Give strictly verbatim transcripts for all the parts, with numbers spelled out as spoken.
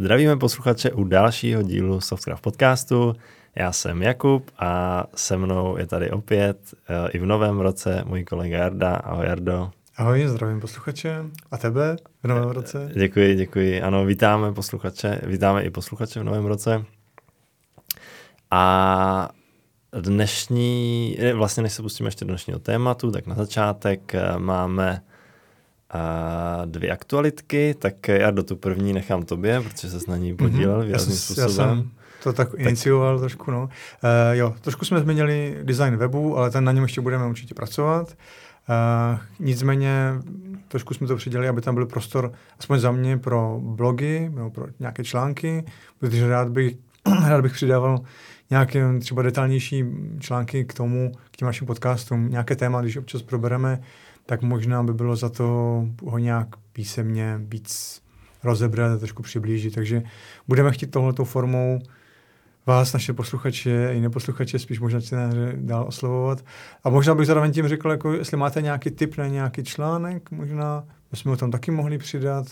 Zdravíme posluchače u dalšího dílu Softcraft podcastu. Já jsem Jakub a se mnou je tady opět e, i v novém roce můj kolega Jarda. Ahoj, Jardo. Ahoj, zdravím posluchače a tebe v novém roce. Děkuji, děkuji. Ano, vítáme posluchače, vítáme i posluchače v novém roce. A dnešní, vlastně než se pustíme ještě do dnešního tématu, tak na začátek máme a dvě aktualitky, tak já do tu první nechám tobě, protože ses na ní podílel mm-hmm. výrazným způsobem. Já jsem to tak inicioval tak. trošku, no. Uh, jo, trošku jsme změnili design webu, ale ten na něm ještě budeme určitě pracovat. Uh, nicméně trošku jsme to přidělili, aby tam byl prostor, aspoň za mě, pro blogy, nebo pro nějaké články, protože rád bych, rád bych přidával nějaké třeba detailnější články k tomu, k těm našim podcastům, nějaké téma, když občas probereme, tak možná by bylo za to ho nějak písemně víc rozebrat a trošku přiblížit. Takže budeme chtít tohletou formou vás, naše posluchače i neposluchače, spíš možná čtenáře dál oslovovat. A možná bych zároveň tím řekl, jako jestli máte nějaký tip na nějaký článek, možná bychom ho tam taky mohli přidat,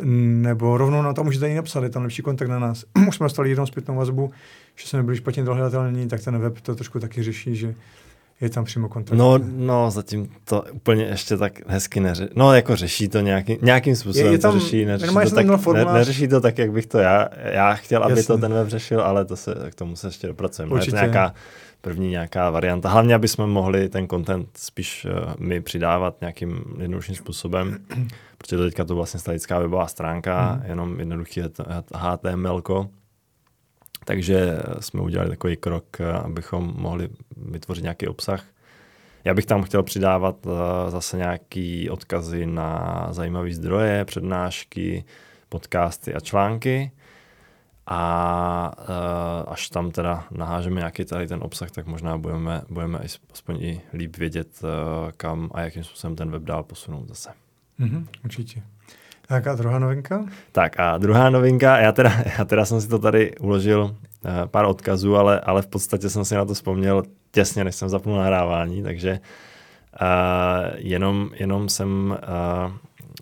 nebo rovnou na to můžete i napsat, je tam lepší kontakt na nás. Už jsme dostali jednou zpětnou vazbu, že jsme byli špatně dohledatelní, tak ten web to trošku taky řeší, že je tam přímo kontakt. No, no, zatím to úplně ještě tak hezky neřeší. No, jako řeší to nějaký, nějakým způsobem. Je, je tam, to řeší, neřeší to, tak, ne, neřeší to tak, jak bych to já, já chtěl, aby Jasný. To ten web řešil, ale to se, k tomu se ještě dopracujeme. Určitě. Nějaká první nějaká varianta. Hlavně, aby jsme mohli ten content spíš uh, my přidávat nějakým jednodušším způsobem, protože teďka to vlastně statická webová stránka, hmm. jenom jednoduchý H T M L ko. Takže jsme udělali takový krok, abychom mohli vytvořit nějaký obsah. Já bych tam chtěl přidávat zase nějaký odkazy na zajímavé zdroje, přednášky, podcasty a články. A až tam teda nahážeme nějaký tady ten obsah, tak možná budeme, budeme aspoň i líp vědět, kam a jakým způsobem ten web dál posunout zase. Mhm, určitě. Tak a druhá novinka? Tak a druhá novinka, já teda, já teda jsem si to tady uložil uh, pár odkazů, ale, ale v podstatě jsem si na to vzpomněl těsně, než jsem zapnul nahrávání, takže uh, jenom, jenom jsem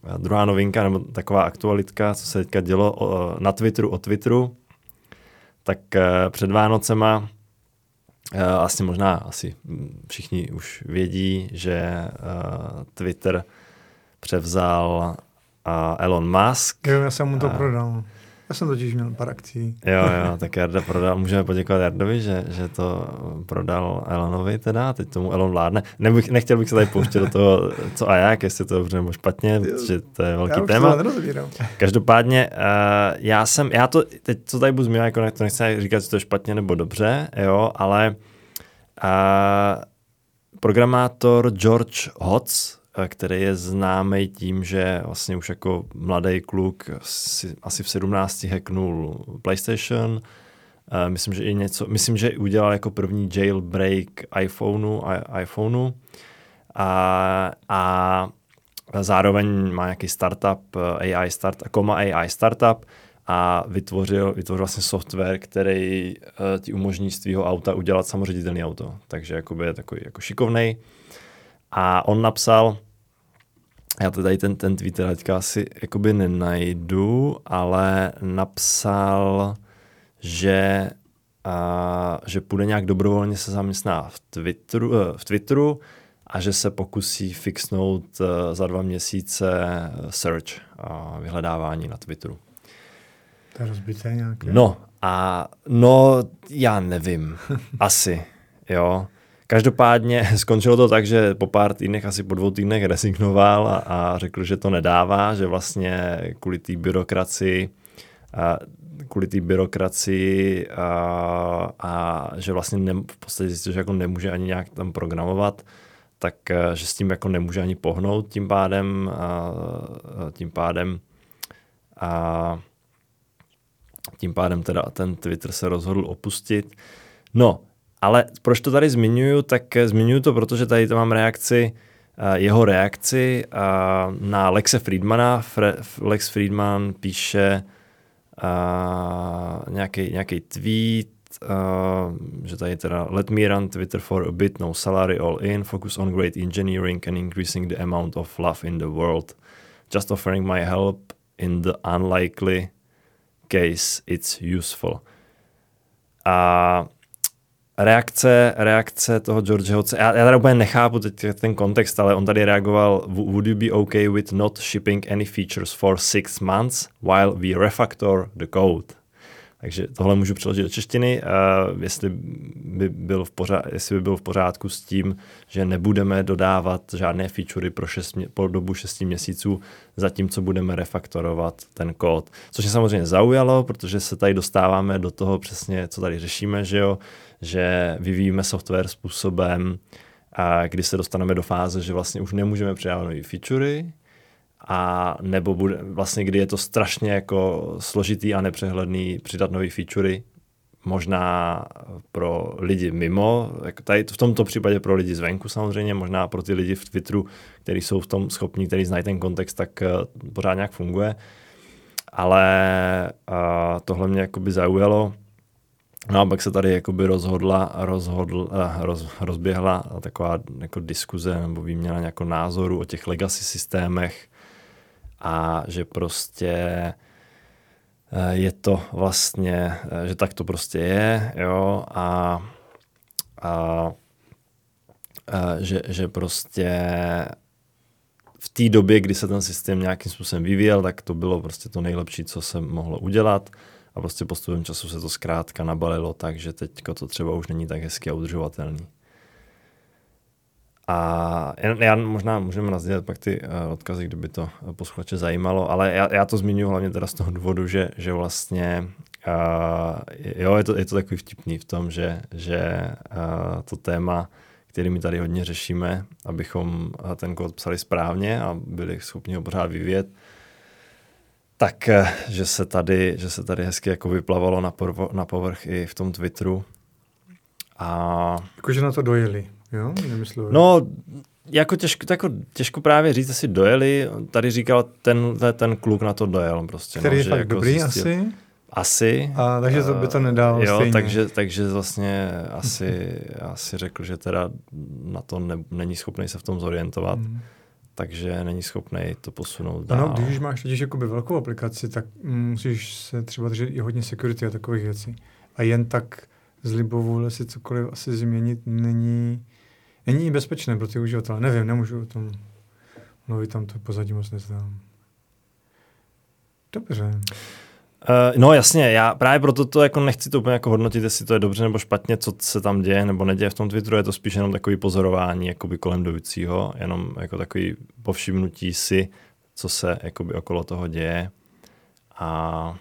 uh, druhá novinka, nebo taková aktualitka, co se teďka dělo uh, na Twitteru o Twitteru, tak uh, před Vánocema uh, asi možná, asi všichni už vědí, že uh, Twitter převzal a Elon Musk. Jo, já jsem mu to a... prodal. Já jsem totiž měl pár akcí. Jo, jo, tak Jarda prodal. Můžeme poděkovat Jardovi, že, že to prodal Elonovi teda, teď tomu Elon vládne. Nebych, nechtěl bych se tady pouštět do toho, co a jak, jestli to dobře nebo špatně, protože to je velký já téma. Já Každopádně, uh, já jsem, já to, teď co tady budu zmínit, jako to nechci říkat, že to je špatně nebo dobře, jo, ale uh, programátor George Hotz, který je známý tím, že vlastně už jako mladý kluk si, asi v sedmnácti hacknul PlayStation. Myslím, že i něco, myslím, že udělal jako první jailbreak iPhoneu, iPhoneu. A, a zároveň má nějaký startup, A I startup, koma A I startup a vytvořil, vytvořil vlastně software, který ti umožní z tvýho auta udělat samoředitelný auto. Takže jakoby je takový jako šikovnej. A on napsal, já to tady ten, ten tweet teďka asi jakoby nenajdu, ale napsal, že, a, že půjde nějak dobrovolně se zaměstná v Twitteru, v Twitteru a že se pokusí fixnout za dva měsíce search, a vyhledávání na Twitteru. To je rozbité nějaké? No, a, no, já nevím. Asi, jo. Každopádně skončilo to tak, že po pár týdnech, asi po dvou týdnech rezignoval a, a řekl, že to nedává, že vlastně kvůli té byrokracii, a, kvůli té byrokracii a, a že vlastně ne, v podstatě zjistil, že jako nemůže ani nějak tam programovat, tak a, že s tím jako nemůže ani pohnout tím pádem, a, a tím pádem a tím pádem teda ten Twitter se rozhodl opustit. No, ale proč to tady zmiňuju, tak zmiňuju to, protože tady to mám reakci, jeho reakci na Lexe Fridmana. Fre, Lex Fridman píše nějaký tweet, že tady teda let me run Twitter for a bit, no salary all in, focus on great engineering and increasing the amount of love in the world. Just offering my help in the unlikely case it's useful. A reakce, reakce toho George Hotze, já, já tady úplně nechápu teď ten kontext, ale on tady reagoval, would you be okay with not shipping any features for six months while we refactor the code? Takže tohle můžu přeložit do češtiny, uh, jestli, by byl v pořád, jestli by byl v pořádku s tím, že nebudeme dodávat žádné featurey pro, pro dobu šesti měsíců, zatímco budeme refaktorovat ten kód. Což mě samozřejmě zaujalo, protože se tady dostáváme do toho přesně, co tady řešíme, že, jo? Že vyvíjíme software způsobem, a když se dostaneme do fáze, že vlastně už nemůžeme přidávat nový featurey, a nebo bude, vlastně, kdy je to strašně jako složitý a nepřehledný přidat nové featurey, možná pro lidi mimo, jako tady v tomto případě pro lidi zvenku samozřejmě, možná pro ty lidi v Twitteru, kteří jsou v tom schopní, kteří znají ten kontext, tak uh, pořád nějak funguje. Ale uh, tohle mě jakoby zaujalo. No a pak se tady jakoby rozhodla, rozhodl, eh, roz, rozběhla taková jako diskuze nebo výměna nějakého názoru o těch legacy systémech, a že prostě je to vlastně, že tak to prostě je, jo, a, a, a že, že prostě v té době, kdy se ten systém nějakým způsobem vyvíjel, tak to bylo prostě to nejlepší, co se mohlo udělat, a prostě postupem času se to zkrátka nabalilo, takže teďko to třeba už není tak hezky a udržovatelný. A já možná můžeme nazdělat pak ty uh, odkazy, kdyby to posluchače zajímalo, ale já, já to zmiňuji hlavně teda z toho důvodu, že, že vlastně uh, jo, je to, je to takový vtipný v tom, že, že uh, to téma, který my tady hodně řešíme, abychom uh, ten kód psali správně a byli schopni ho pořád vyvíjet, tak uh, že, se tady, že se tady hezky jako vyplavalo na, porvo, na povrch i v tom Twitteru. A... Jakože na to dojeli. Jo, nemyslím. No, jako těžko, jako těžko právě říct, jestli dojeli. Tady říkal, ten, ten kluk na to dojel. Prostě, který no, je fakt jako dobrý zjistil, asi. Asi. A, takže to by to nedával jo, stejně. Takže, takže vlastně asi, asi řekl, že teda na to ne, není schopný se v tom zorientovat. Mm. Takže není schopný to posunout dál. No, když už máš totiž jakoby velkou aplikaci, tak musíš se třeba držet i hodně security a takových věcí. A jen tak z libovůle si cokoliv asi změnit není... Není bezpečné pro ty uživatele. Nevím, nemůžu o tom mluvit, tam to pozadí moc neznám. Dobře. Uh, no jasně, já právě proto to jako nechci to úplně jako hodnotit, jestli to je dobře nebo špatně, co se tam děje nebo neděje v tom Twitteru, je to spíš jenom takový pozorování jakoby kolem dovícího, jenom jako takový povšimnutí si, co se jakoby okolo toho děje. A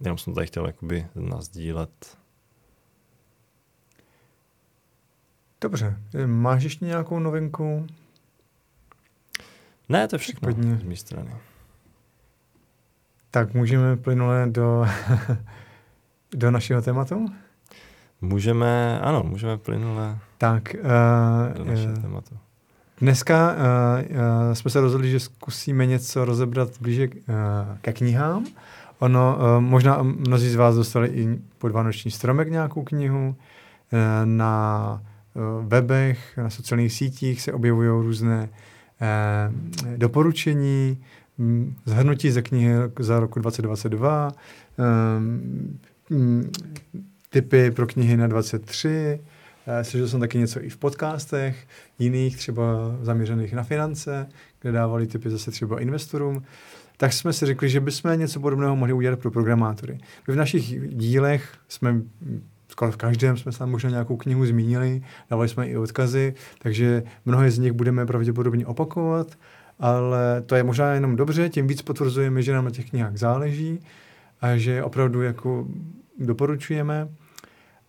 jenom jsem tady chtěl jakoby nasdílet. Dobře. Máš ještě nějakou novinku? Ne, to je všechno z mé strany. Tak můžeme plynule do, do našeho tématu? Můžeme, ano, můžeme plynule tak, uh, do našeho uh, tématu. Dneska uh, uh, jsme se rozhodli, že zkusíme něco rozebrat blíže uh, ke knihám. Ono, uh, možná mnozí z vás dostali i pod vánoční stromek nějakou knihu uh, na... webech, na sociálních sítích se objevují různé eh, doporučení, m, zhrnutí ze knihy za roku dvacet dvacet dva, eh, m, tipy pro knihy na dvacet tři, eh, slyšel jsem taky něco i v podcastech, jiných třeba zaměřených na finance, kde dávali tipy zase třeba investorům. Tak jsme si řekli, že bychom něco podobného mohli udělat pro programátory. V našich dílech jsme... Skoro v každém jsme tam možná nějakou knihu zmínili, dávali jsme i odkazy, takže mnohé z nich budeme pravděpodobně opakovat, ale to je možná jenom dobře, tím víc potvrzujeme, že nám na těch knihách záleží a že opravdu jako doporučujeme.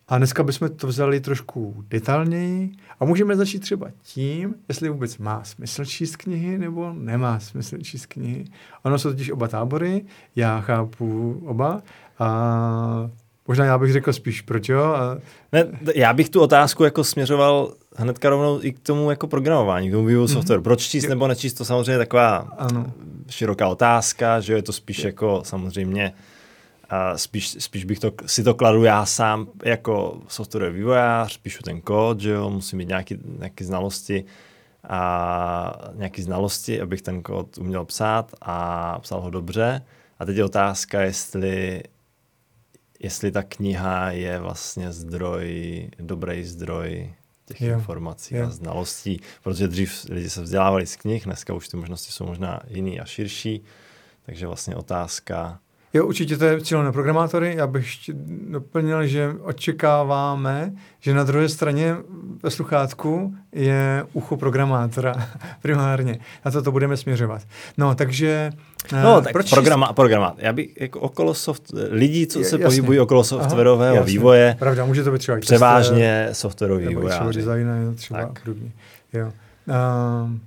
A dneska bychom to vzali trošku detailněji a můžeme začít třeba tím, jestli vůbec má smysl číst knihy nebo nemá smysl číst knihy. Ono jsou totiž oba tábory, já chápu oba a... Možná já bych řekl spíš proč jo. A... Ne, já bych tu otázku jako směřoval hnedka rovnou i k tomu jako programování, k tomu vývoji mm-hmm. softwaru. Proč číst nebo nečíst, to samozřejmě je taková ano. široká otázka, že je to spíš je. Jako samozřejmě, a spíš, spíš bych to, si to kladu já sám jako softwarový vývojář, píšu ten kód, že jo, musím mít nějaké znalosti a nějaké znalosti, abych ten kód uměl psát a psal ho dobře. A teď je otázka, jestli jestli ta kniha je vlastně zdroj, dobrý zdroj těch yeah. informací yeah. a znalostí, protože dřív lidi se vzdělávali z knih, dneska už ty možnosti jsou možná jiný a širší, takže vlastně otázka. Jo, určitě to je cíl na programátory. Já bych doplnil, že očekáváme, že na druhé straně ve sluchátku je ucho programátora primárně. Na to to budeme směřovat. No, takže... No, tak proč programa, programa. Já bych jako okolo soft... Lidí, co se jasně. pohybují okolo softwarového vývoje, pravda, může to být třeba převážně test, softwarový vývoj. Třeba design, třeba tak. podobně. Jo. Um,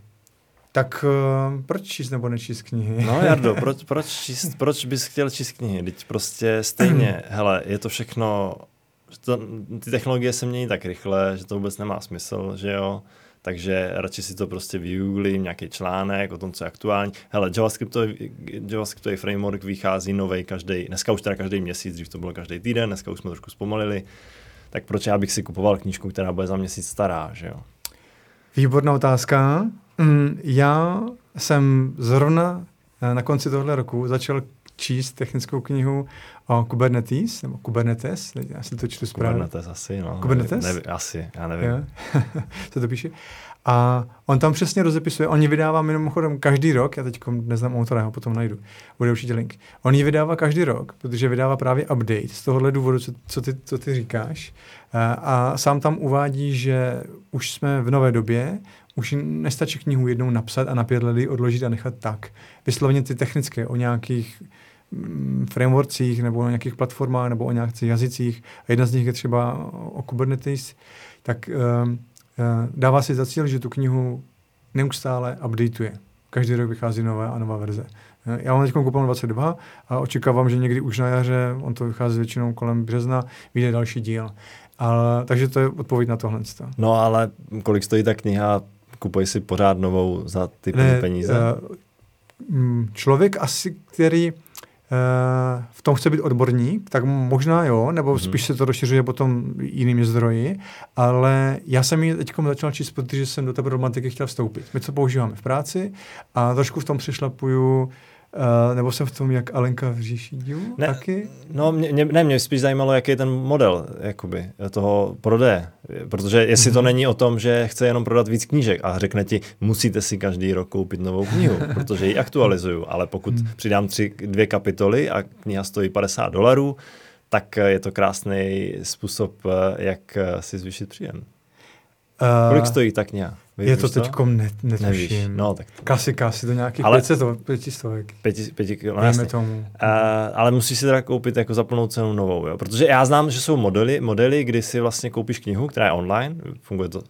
Tak uh, proč číst nebo nečíst knihy? No Jardo, proč, proč, číst, proč bys chtěl číst knihy? Teď prostě stejně, hele, je to všechno, to, ty technologie se mění tak rychle, že to vůbec nemá smysl, že jo? Takže radši si to prostě vygooglím, nějaký článek o tom, co je aktuální. Hele, JavaScriptový, JavaScriptový framework vychází novej každý, dneska už teda každý měsíc, dřív to bylo každý týden, dneska už jsme trošku zpomalili, tak proč já bych si kupoval knížku, která bude za měsíc stará, že jo? Výborná otázka. Já jsem zrovna na konci tohoto roku začal číst technickou knihu o Kubernetes, nebo Kubernetes, já si to čtu správně. Kubernetes asi, no. Kubernetes? Nevím, asi, já nevím. Co to píše? A on tam přesně rozepisuje, on ji vydává mimochodem každý rok, já teď neznám autora, já ho potom najdu, bude určitě link. On ji vydává každý rok, protože vydává právě update z tohohle důvodu, co, co, ty, co ty říkáš. A, a sám tam uvádí, že už jsme v nové době, už nestačí knihu jednou napsat a na pět let ji odložit a nechat tak. Vysloveně ty technické o nějakých frameworkcích nebo o nějakých platformách nebo o nějakých jazycích, a jedna z nich je třeba o Kubernetes, tak uh, uh, dává si za cíl, že tu knihu neustále updateuje. Každý rok vychází nová a nová verze. Já mám teď koupil dvacet dva a očekávám, že někdy už na jaře, on to vychází většinou kolem března, vyjde další díl. Ale, takže to je odpověď na tohle. No ale kolik stojí ta kniha? Kupuj si pořád novou za ty ne, peníze? Člověk asi, který v tom chce být odborník, tak možná jo, nebo hmm. spíš se to rozšiřuje potom jinými zdroji, ale já jsem ji teďkom začal číst, protože jsem do té problematiky chtěl vstoupit. My to používáme v práci a trošku v tom přišlapuju. Uh, nebo jsem v tom, jak Alenka v říšidí taky? No, mě, mě, ne, mě spíš zajímalo, jaký je ten model jakoby, toho prodeje. Protože jestli mm-hmm. to není o tom, že chce jenom prodat víc knížek a řekne ti, musíte si každý rok koupit novou knihu, protože ji aktualizuju. Ale pokud mm. přidám tři, dvě kapitoly a kniha stojí padesát dolarů, tak je to krásný způsob, jak si zvýšit příjem. Uh, Kolik stojí ta kniha? Víš, je to teďkom ne, netuším. No, tak to... Klasika, si to nějakých pět set, pět set. Víme tomu. Uh, ale musíš si teda koupit jako za plnou cenu novou. Jo? Protože já znám, že jsou modely, modely, kdy si vlastně koupíš knihu, která je online, funguje to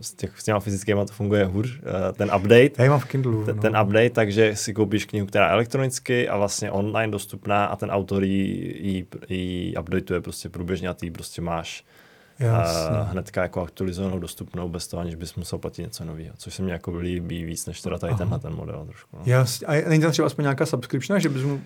s, těch, s těma fyzickýma, to funguje hůř, uh, ten update. Já mám v Kindlu. Ten, no. ten update, takže si koupíš knihu, která je elektronicky a vlastně online dostupná a ten autor ji, ji updateuje prostě průběžně a ty prostě máš Uh, hnedka jako aktualizovanou, dostupnou, bez toho, aniž bys musel platit něco nového. Což se mi jako líbí víc, než teda tady tenhle ten model trošku. No. Jasně. A není tam třeba aspoň nějaká subscription, že bys mu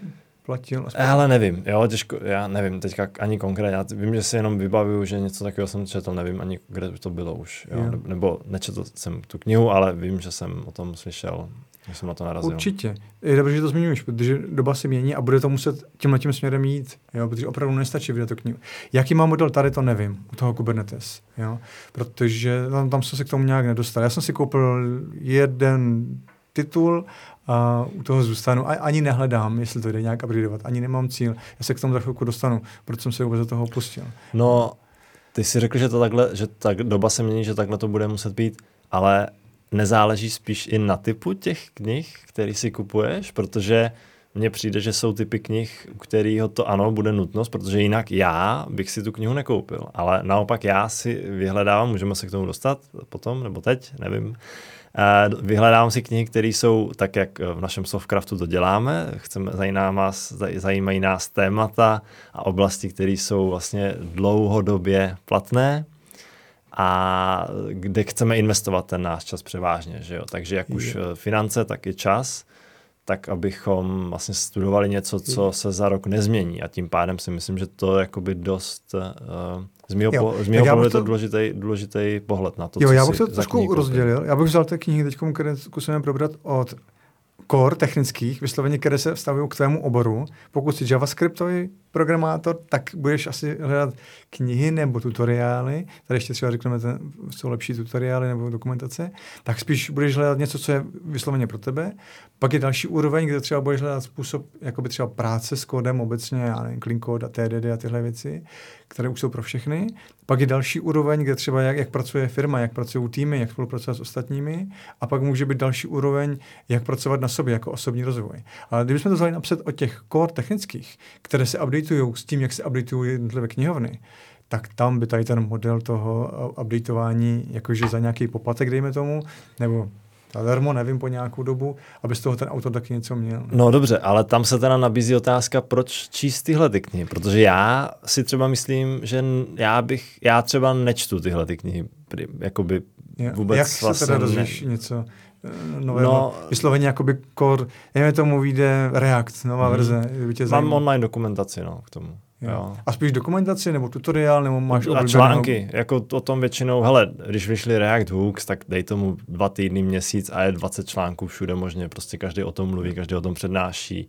platil? Aspoň... Ale nevím, jo, těžko, já nevím teďka ani konkrétně. Já vím, že si jenom vybavuju, že něco takového jsem četl, nevím ani, kde to bylo už. Jo. Jo. Nebo nečetl jsem tu knihu, ale vím, že jsem o tom slyšel. Já jsem na to narazil. Určitě. Je dobře, že to zmiňuješ, protože doba se mění a bude to muset tímhle tím směrem jít, jo? Protože opravdu nestačí vydat tu knihu. Jaký má model tady, to nevím, u toho Kubernetes, jo? Protože tam, tam jsem se k tomu nějak nedostal. Já jsem si koupil jeden titul a u toho zůstanu. A ani nehledám, jestli to jde nějak upgradeovat, ani nemám cíl. Já se k tomu za chvilku dostanu, proč jsem se vůbec do toho opustil. No, ty jsi řekl, že, to takhle, že tak doba se mění, že takhle to bude muset být, ale... Nezáleží spíš i na typu těch knih, který si kupuješ, protože mně přijde, že jsou typy knih, u kterého to ano, bude nutnost, protože jinak já bych si tu knihu nekoupil. Ale naopak já si vyhledávám, můžeme se k tomu dostat potom, nebo teď, nevím. Vyhledávám si knihy, které jsou tak, jak v našem Softcraftu to děláme. Chceme, zajímají nás témata a oblasti, které jsou vlastně dlouhodobě platné. A kde chceme investovat ten náš čas převážně, že jo? Takže jak už finance, tak i čas, tak abychom vlastně studovali něco, co se za rok nezmění. A tím pádem si myslím, že to je jakoby dost... Uh, z mýho, po, z mýho pohledu to důležitý, důležitý pohled na to, jo, co já bych si to trošku rozdělil. Já bych vzal ty knihy teď, které zkusíme probrat od core technických, vysloveně, které se vztahují k tvému oboru. Pokud jsi JavaScriptový programátor, tak budeš asi hledat knihy nebo tutoriály, tady ještě třeba řekneme, ten, jsou lepší tutoriály nebo dokumentace, tak spíš budeš hledat něco, co je vysloveně pro tebe. Pak je další úroveň, kde třeba budeš hledat způsob jakoby třeba práce s kódem obecně, já nevím, Clean Code a T D D a tyhle věci, které už jsou pro všechny. Pak je další úroveň, kde třeba jak, jak pracuje firma, jak pracují týmy, jak spolupracovat s ostatními, a pak může být další úroveň, jak pracovat na sobě jako osobní rozvoj. Ale kdybychom to vzali napsat o těch core technických, které se updateují s tím, jak se updateují jednotlivé knihovny, tak tam by tady ten model toho updateování jakože za nějaký poplatek, dejme tomu, nebo zadarmo, nevím, po nějakou dobu, aby z toho ten autor taky něco měl. No dobře, ale tam se teda nabízí otázka, proč číst tyhle ty knihy, protože já si třeba myslím, že já bych, já třeba nečtu tyhle ty knihy, jakoby vůbec. Jak vlastně se teda dozvíš ne... něco nového, no, vysloveně jakoby core, nevím, tomu vyjde React, nová hmm. verze. Mám online dokumentaci, no, k tomu. Jo. Jo. A spíš dokumentaci, nebo tutoriál, nebo máš oblíbenou... A články, jako o tom většinou, hele, když vyšly React Hooks, tak dej tomu dva týdny, měsíc a je dvacet článků všude možně, prostě každý o tom mluví, každý o tom přednáší,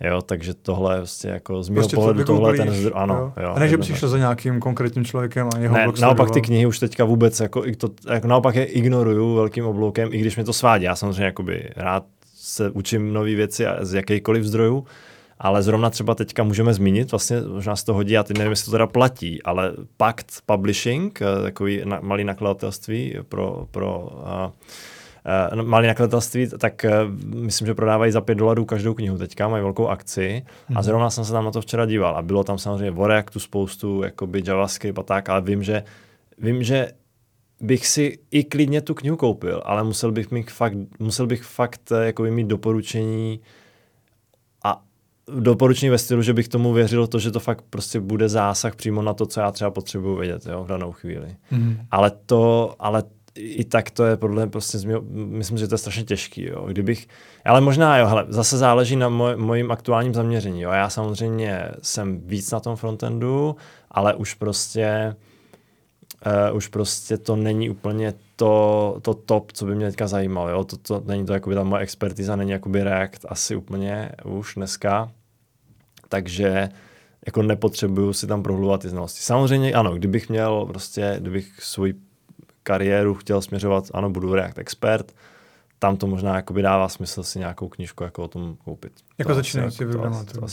jo, takže tohle prostě jako z mého prostě pohledu to tohle ten zdroj, ano. Jo. Jo, a ne, že přišlo za nějakým konkrétním člověkem a jeho ne, blog naopak sledoval. Ty knihy už teďka vůbec, jako, to, jako naopak je ignoruju velkým obloukem, i když mě to svádí, já samozřejmě jakoby rád se učím nové věci a z jakýchkoliv zdrojů. Ale zrovna třeba teďka můžeme zmínit, vlastně možná se to hodí, já teď nevím, jestli to teda platí, ale Pact Publishing, takový na, malý nakladatelství pro, pro uh, uh, malý nakladatelství, tak uh, myslím, že prodávají za pět dolarů každou knihu teďka, mají velkou akci hmm. a zrovna jsem se tam na to včera díval a bylo tam samozřejmě o Reactu spoustu, jakoby JavaScript a tak, ale vím, že, vím, že bych si i klidně tu knihu koupil, ale musel bych mít fakt, musel bych fakt jakoby mít doporučení doporučení ve stylu, že bych tomu věřil to, že to fakt prostě bude zásah přímo na to, co já třeba potřebuji vědět, jo, v danou chvíli. Mm. Ale to, ale i tak to je podle prostě, myslím, že to je strašně těžký, jo. Kdybych, ale možná, jo, hele, zase záleží na moj, mojím aktuálním zaměření, jo. Já samozřejmě jsem víc na tom frontendu, ale už prostě Uh, už prostě to není úplně to, to top, co by mě teďka zajímalo. Jo? To, to, není to jakoby ta moje expertiza, není jakoby React asi úplně už dneska. Takže jako nepotřebuju si tam prohlubovat ty znalosti. Samozřejmě ano, kdybych měl prostě, kdybych svou kariéru chtěl směřovat, ano, budu React expert, tam to možná jakoby dává smysl si nějakou knížku jako o tom koupit. Jako začínající v programátoru.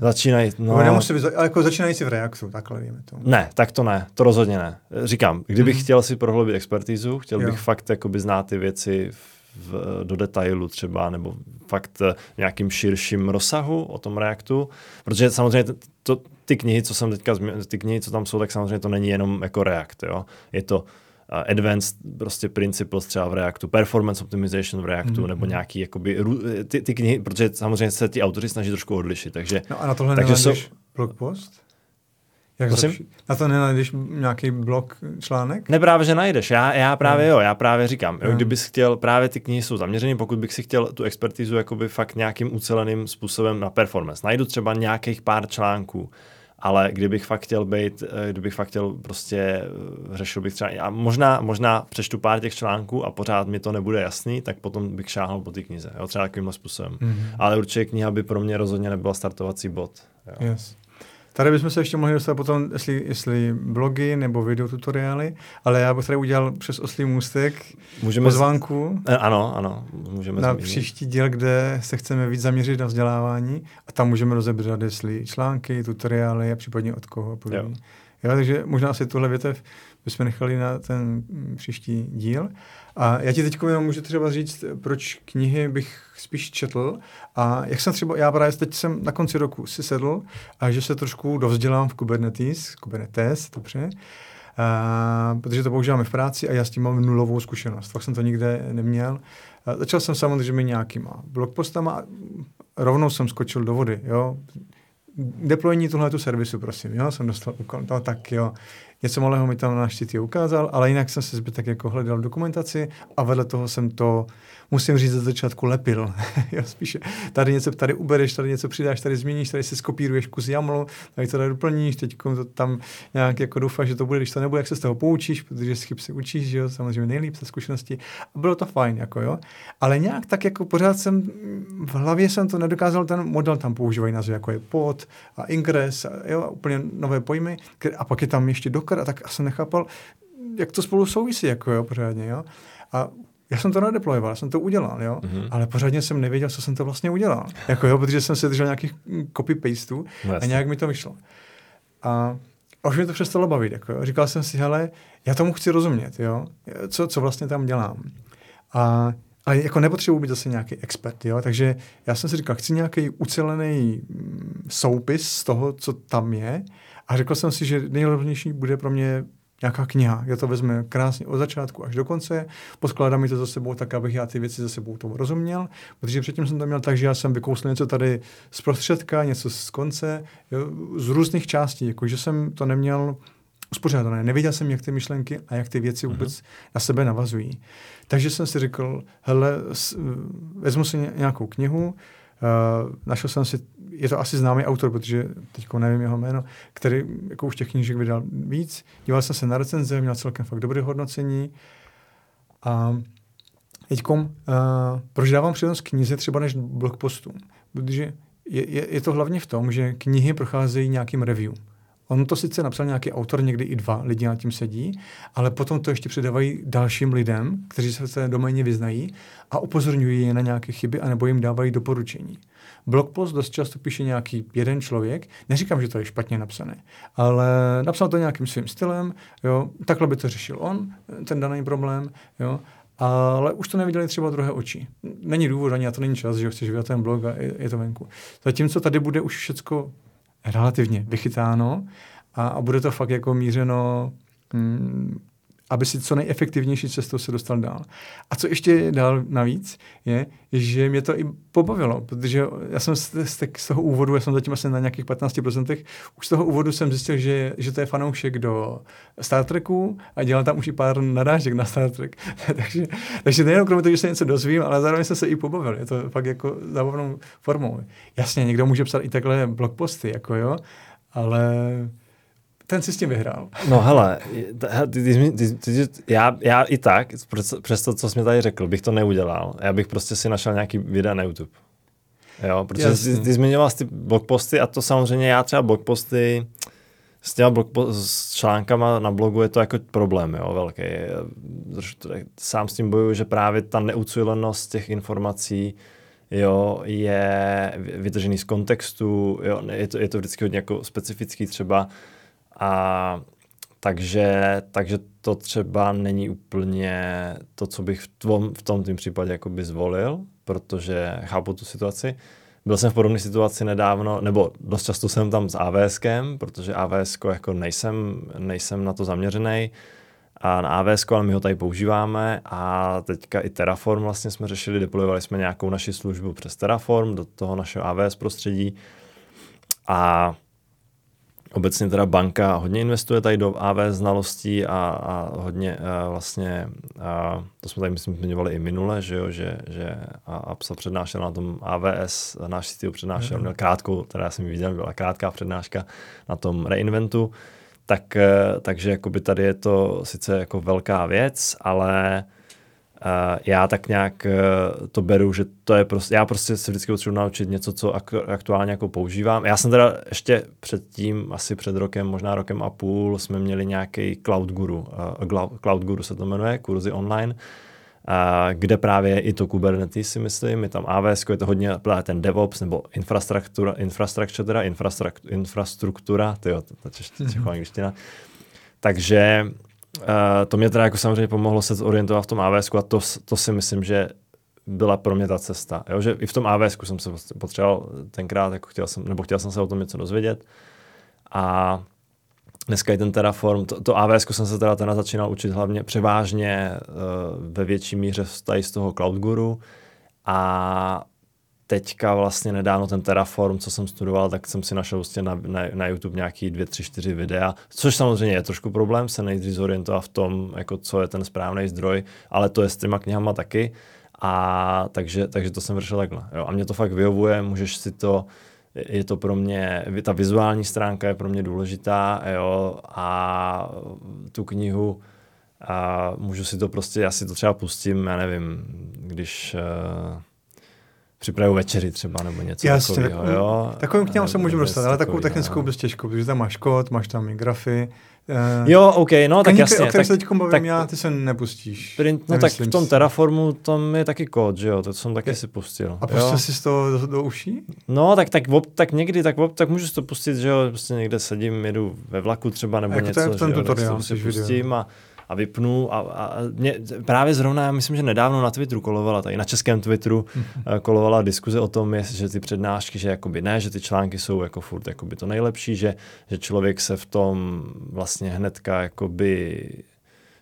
Začínající, no. no nemusí být, ale jako začínající v Reactu, takhle víme to. Ne, tak to ne, to rozhodně ne. Říkám, kdybych mm-hmm. chtěl si prohloubit expertízu, chtěl jo. bych fakt jakoby znát ty věci v, do detailu třeba, nebo fakt v nějakým širším rozsahu o tom Reactu, protože samozřejmě to, ty knihy, co jsem teďka, ty knihy, co tam jsou, tak samozřejmě to není jenom jako React, jo. Je to Advanced prostě principles třeba v Reactu, performance optimization v Reactu, mm-hmm. nebo nějaký jakoby, ty, ty knihy, protože samozřejmě se ti autoři snaží trošku odlišit, takže... No a na tohle nenajdeš jsou... blog post? Jak na to nenajdeš nějaký blog článek? Ne, právě, že najdeš, já, já právě no. jo, já právě říkám, no. jo, kdybych chtěl, právě ty knihy jsou zaměřeny, pokud bych si chtěl tu expertizu jakoby fakt nějakým uceleným způsobem na performance, najdu třeba nějakých pár článků, ale kdybych fakt chtěl být, kdybych fakt chtěl prostě, řešil bych třeba, a možná, možná přečtu pár těch článků a pořád mi to nebude jasný, tak potom bych šáhl po ty knize, jo, třeba takovýmhle způsobem. Mm-hmm. Ale určitě kniha by pro mě rozhodně nebyla startovací bod. Jo. Yes. Tady bychom se ještě mohli dostat potom, jestli, jestli blogy nebo videotutoriály, ale já bych tady udělal přes oslý můstek můžeme pozvánku. Z... Ano, ano. Můžeme na zmínit. Příští díl, kde se chceme víc zaměřit na vzdělávání a tam můžeme rozebrat, jestli články, tutoriály a případně od koho. Jo. Jo, takže možná asi tuhle větev bychom nechali na ten příští díl. A já ti teď můžu třeba říct, proč knihy bych spíš četl a jak jsem třeba, já právě teď jsem na konci roku si sedl a že se trošku dovzdělám v Kubernetes, Kubernetes, dobře, a, protože to používáme v práci a já s tím mám nulovou zkušenost, fakt jsem to nikde neměl. A začal jsem samozřejmě nějakýma blogpostama, rovnou jsem skočil do vody, jo, deployní tohletu servisu, prosím, jo, jsem dostal úkol, to, tak jo, něco malého mi tam na štíty ukázal, ale jinak jsem se zbytek jako hledal dokumentaci a vedle toho jsem to, musím říct, ze začátku lepil, jo, spíše, tady něco, tady ubereš, tady něco přidáš, tady změníš, tady si skopíruješ kus YAMLu, tady to tady doplníš, teď to tam nějak jako doufáš, že to bude, když to nebude, jak se z toho poučíš, protože z chyb se učíš, jo, samozřejmě nejlíp ze zkušenosti a bylo to fajn, jako jo, ale nějak tak jako pořád jsem, v hlavě jsem to nedokázal, ten model tam používají názvy, jako je pod a ingress, a jo, úplně nové pojmy, a pak je tam ještě Docker, a tak a jsem nechápal, jak to spolu souvisí, jako jo, pořádně, jo. A já jsem to nadeployoval, já jsem to udělal, jo, mm-hmm. ale pořádně jsem nevěděl, co jsem to vlastně udělal, jako jo, protože jsem se držel nějakých copy-pastů vlastně. A nějak mi to vyšlo. A už mi to přestalo bavit, jako jo. Říkal jsem si, hele, já tomu chci rozumět, jo, co, co vlastně tam dělám. A ale jako nepotřebuji být zase nějaký expert, jo? Takže já jsem si říkal, chci nějaký ucelený soupis z toho, co tam je a řekl jsem si, že nejlepší bude pro mě nějaká kniha. Já to vezmu krásně od začátku až do konce, poskládám mi to za sebou tak, abych já ty věci za sebou tomu rozuměl, protože předtím jsem to měl tak, že já jsem vykousl něco tady z prostředka, něco z konce, jo? Z různých částí, jako že jsem to neměl uspořádané. Nevěděl jsem, jak ty myšlenky a jak ty věci vůbec na sebe navazují. Takže jsem si řekl, hele, vezmu si nějakou knihu, uh, našel jsem si, je to asi známý autor, protože teďko nevím jeho jméno, který jako už těch knížek vydal víc. Díval jsem se na recenze, měl celkem fakt dobré hodnocení. A teďkom uh, proč dávám přednost knize třeba než blog postům? Protože je, je, je to hlavně v tom, že knihy procházejí nějakým review. On to sice napsal nějaký autor, někdy i dva lidi nad tím sedí, ale potom to ještě předávají dalším lidem, kteří se v té doméně vyznají a upozorňují je na nějaké chyby anebo jim dávají doporučení. Blogpost dost často píše nějaký jeden člověk, neříkám, že to je špatně napsané, ale napsal to nějakým svým stylem, jo, takhle by to řešil on, ten daný problém, jo, ale už to neviděli třeba druhé oči. Není důvod ani, a to není čas, že chceš vydat ten blog a je, je to venku. Zatímco tady bude už všecko relativně vychytáno a, a bude to fakt jako mířeno, mm, aby si co nejefektivnější cestou se dostal dál. A co ještě dál navíc je, že mě to i pobavilo, protože já jsem z, z toho úvodu, já jsem zatím asi na nějakých patnáct procent, už z toho úvodu jsem zjistil, že, že to je fanoušek do Star Treku a dělal tam už i pár narážek na Star Trek. takže, takže nejenom kromě toho, že se něco dozvím, ale zároveň jsem se i pobavil. Je to fakt jako zábavnou formou. Jasně, někdo může psát i takhle blogposty, jako jo, ale ten si s tím vyhrál. No hele, ty, ty, ty, já, já i tak, přes to, co jsi mi tady řekl, bych to neudělal. Já bych prostě si našel nějaký videa na YouTube. Jo, protože jasný. Ty, ty zmiňoval ty blogposty a to samozřejmě já třeba blogposty s těma blogpo- s článkama na blogu je to jako problém, jo, velký. Sám s tím bojuju, že právě ta neucelenost těch informací, jo, je vytržený z kontextu, jo, je to, je to vždycky hodně jako specifický třeba. A takže, takže to třeba není úplně to, co bych v, tom, v tom tým případě jakoby zvolil, protože chápu tu situaci. Byl jsem v podobné situaci nedávno, nebo dost často jsem tam s AWSkem, protože AWSko jako nejsem, nejsem na to zaměřený a na AWSko, ale my ho tady používáme a teďka i Terraform vlastně jsme řešili, deployovali jsme nějakou naši službu přes Terraform do toho našeho A W S prostředí a obecně teda banka hodně investuje tady do A W S znalostí a, a hodně a vlastně, a to jsme tady myslím zmiňovali i minule, že jo, že, že a, a psa přednášel na tom A W S, náš C T O přednášel, mm-hmm. měl krátkou, teda já jsem ji viděl, byla krátká přednáška na tom reinventu, tak, takže jakoby tady je to sice jako velká věc, ale já tak nějak to beru, že to je prostě, já prostě se vždycky potřebuji naučit něco, co aktuálně jako používám. Já jsem teda ještě předtím, asi před rokem, možná rokem a půl, jsme měli nějaký Cloud Guru, Cloud Guru se to jmenuje, kurzy online, kde právě je i to Kubernetes, si myslím, je tam A W S, je to hodně právě ten DevOps, nebo infrastruktura, infrastruktura, teda infrastruktura, infrastruktura, tyjo, ta čeština, angličtina. Takže Uh, to mě teda jako samozřejmě pomohlo se zorientovat v tom AWSku a to, to si myslím, že byla pro mě ta cesta. Jo? Že i v tom AWSku jsem se potřeboval tenkrát, jako chtěl jsem, nebo chtěl jsem se o tom něco dozvědět. A dneska i ten Terraform, to, to AWSku jsem se teda, teda začínal učit hlavně převážně uh, ve větší míře tady z toho Cloud Guru a teďka vlastně nedávno ten Terraform, co jsem studoval, tak jsem si našel vlastně na, na, na YouTube nějaký dvě, tři, čtyři videa, což samozřejmě je trošku problém, se nejdřív zorientovat v tom, jako co je ten správný zdroj, ale to je s těma knihama taky. A takže, takže to jsem vršel takhle. Jo, a mě to fakt vyhovuje, můžeš si to, je to pro mě, ta vizuální stránka je pro mě důležitá, jo, a tu knihu a můžu si to prostě, já si to třeba pustím, já nevím, když uh, připravu večeři třeba nebo něco Jasně, takového. Takový, jo. Takovým knihám se můžu dostat, ale takovou technickou dost těžkou, protože tam máš kód, máš tam i grafy. Uh, jo, OK, no tak jasně. Knihy, o kterých se teď bavím tak, já, ty se nepustíš. Print, no tak v tom Terraformu tam je taky kód, že jo, to jsem taky je, si pustil. A prostě si z toho do, do uší? No, tak, tak, ob, tak někdy, tak, ob, tak můžu si to pustit, že jo, prostě někde sedím, jedu ve vlaku třeba nebo něco, že jo, ten tutoriál, tak si pustím a a vypnu a, a mě, právě zrovna, já myslím, že nedávno na Twitteru kolovala, tady na českém Twitteru kolovala diskuze o tom, že ty přednášky, že jakoby ne, že ty články jsou jako furt jakoby to nejlepší, že, že člověk se v tom vlastně hnedka jakoby,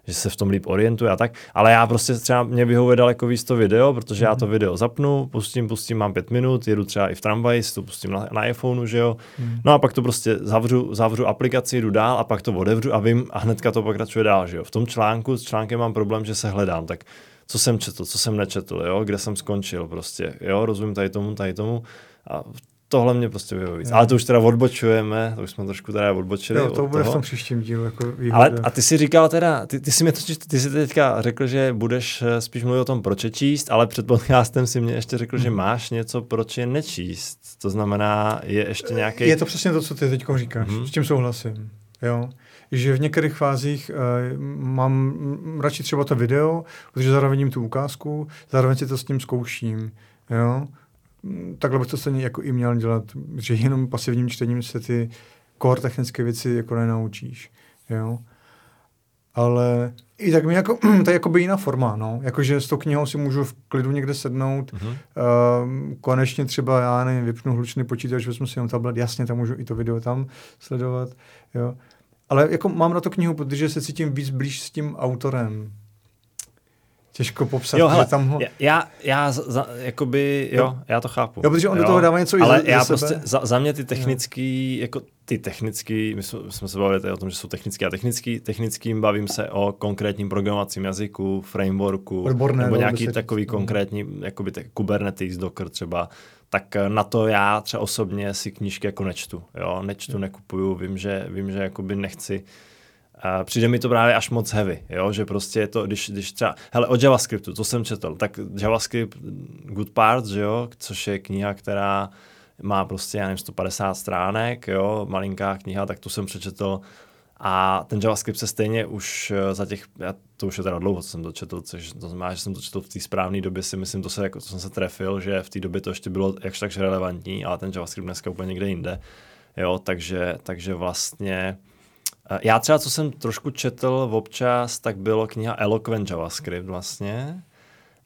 že se v tom líp orientuje a tak, ale já prostě třeba mě vyhovuje daleko víc to video, protože já to video zapnu, pustím, pustím, mám pět minut, jedu třeba i v tramvaji, si to pustím na, na iPhoneu, že jo, no a pak to prostě zavřu, zavřu aplikaci, jdu dál a pak to odevřu a vím a hnedka to pokračuje dál, že jo. V tom článku, s článkem mám problém, že se hledám, tak co jsem četl, co jsem nečetl, jo, kde jsem skončil prostě, jo, rozumím tady tomu, tady tomu a tohle mě prostě vyhoví. Ale to už teda odbočujeme, to už jsme trošku teda odbočili. Jo, to bude toho. V tom příštím dílu. Jako ale, a ty jsi říkal teda, ty, ty jsi mě totiž, ty jsi teďka řekl, že budeš spíš mluvit o tom, proč je číst, ale před podcastem si mě ještě řekl, hmm. že máš něco, proč je nečíst. To znamená, je ještě nějaký... Je to přesně to, co ty teďko říkáš, hmm. s tím souhlasím. Jo. Že v některých fázích e, mám radši třeba to video, protože zároveň tu ukázku, zároveň si to s tím zkouším. Jo. Takhle bych to stejně jako i měl dělat, že jenom pasivním čtením se ty core technické věci jako nenaučíš, jo. Ale i tak mi jako, to je jakoby jiná forma, no. Jakože s tou knihou si můžu v klidu někde sednout, mm-hmm. um, konečně třeba, já nevím, vypnu hlučný počítač, vezmu si jenom tablet, jasně, tam můžu i to video tam sledovat, jo. Ale jako mám na to knihu, protože se cítím víc blíž s tím autorem. Těžko popsat, jo, hele, že tam ho... Já, já, za, jakoby, jo, jo, já to chápu. Jo, protože on jo, do toho dává něco ale i za, já prostě, za, za mě ty technický, jo. jako ty technický, my jsme, my jsme se bavili o tom, že jsou technický a technický, technickým bavím se o konkrétním programovacím jazyku, frameworku, Odborné, nebo nějaký no, takový konkrétní, jakoby te, Kubernetes, Docker třeba, tak na to já třeba osobně si knížky jako nečtu, jo, nečtu, jo. nekupuju, vím, že, vím, že jakoby nechci... A přijde mi to právě až moc heavy, jo? Že prostě je to, když, když třeba, hele, o JavaScriptu, co jsem četl, tak JavaScript Good Parts, že jo? Což je kniha, která má prostě, já nevím, sto padesát stránek, jo? Malinká kniha, tak tu jsem přečetl a ten JavaScript se stejně už za těch, já, to už je teda dlouho, co jsem to četl, což to znamená, že jsem to četl v té správné době, si myslím, to, se, jako, to jsem se trefil, že v té době to ještě bylo jakž takž relevantní, ale ten JavaScript dneska úplně někde jinde, jo? Takže, takže vlastně... Já třeba, co jsem trošku četl občas, tak bylo kniha Eloquent JavaScript vlastně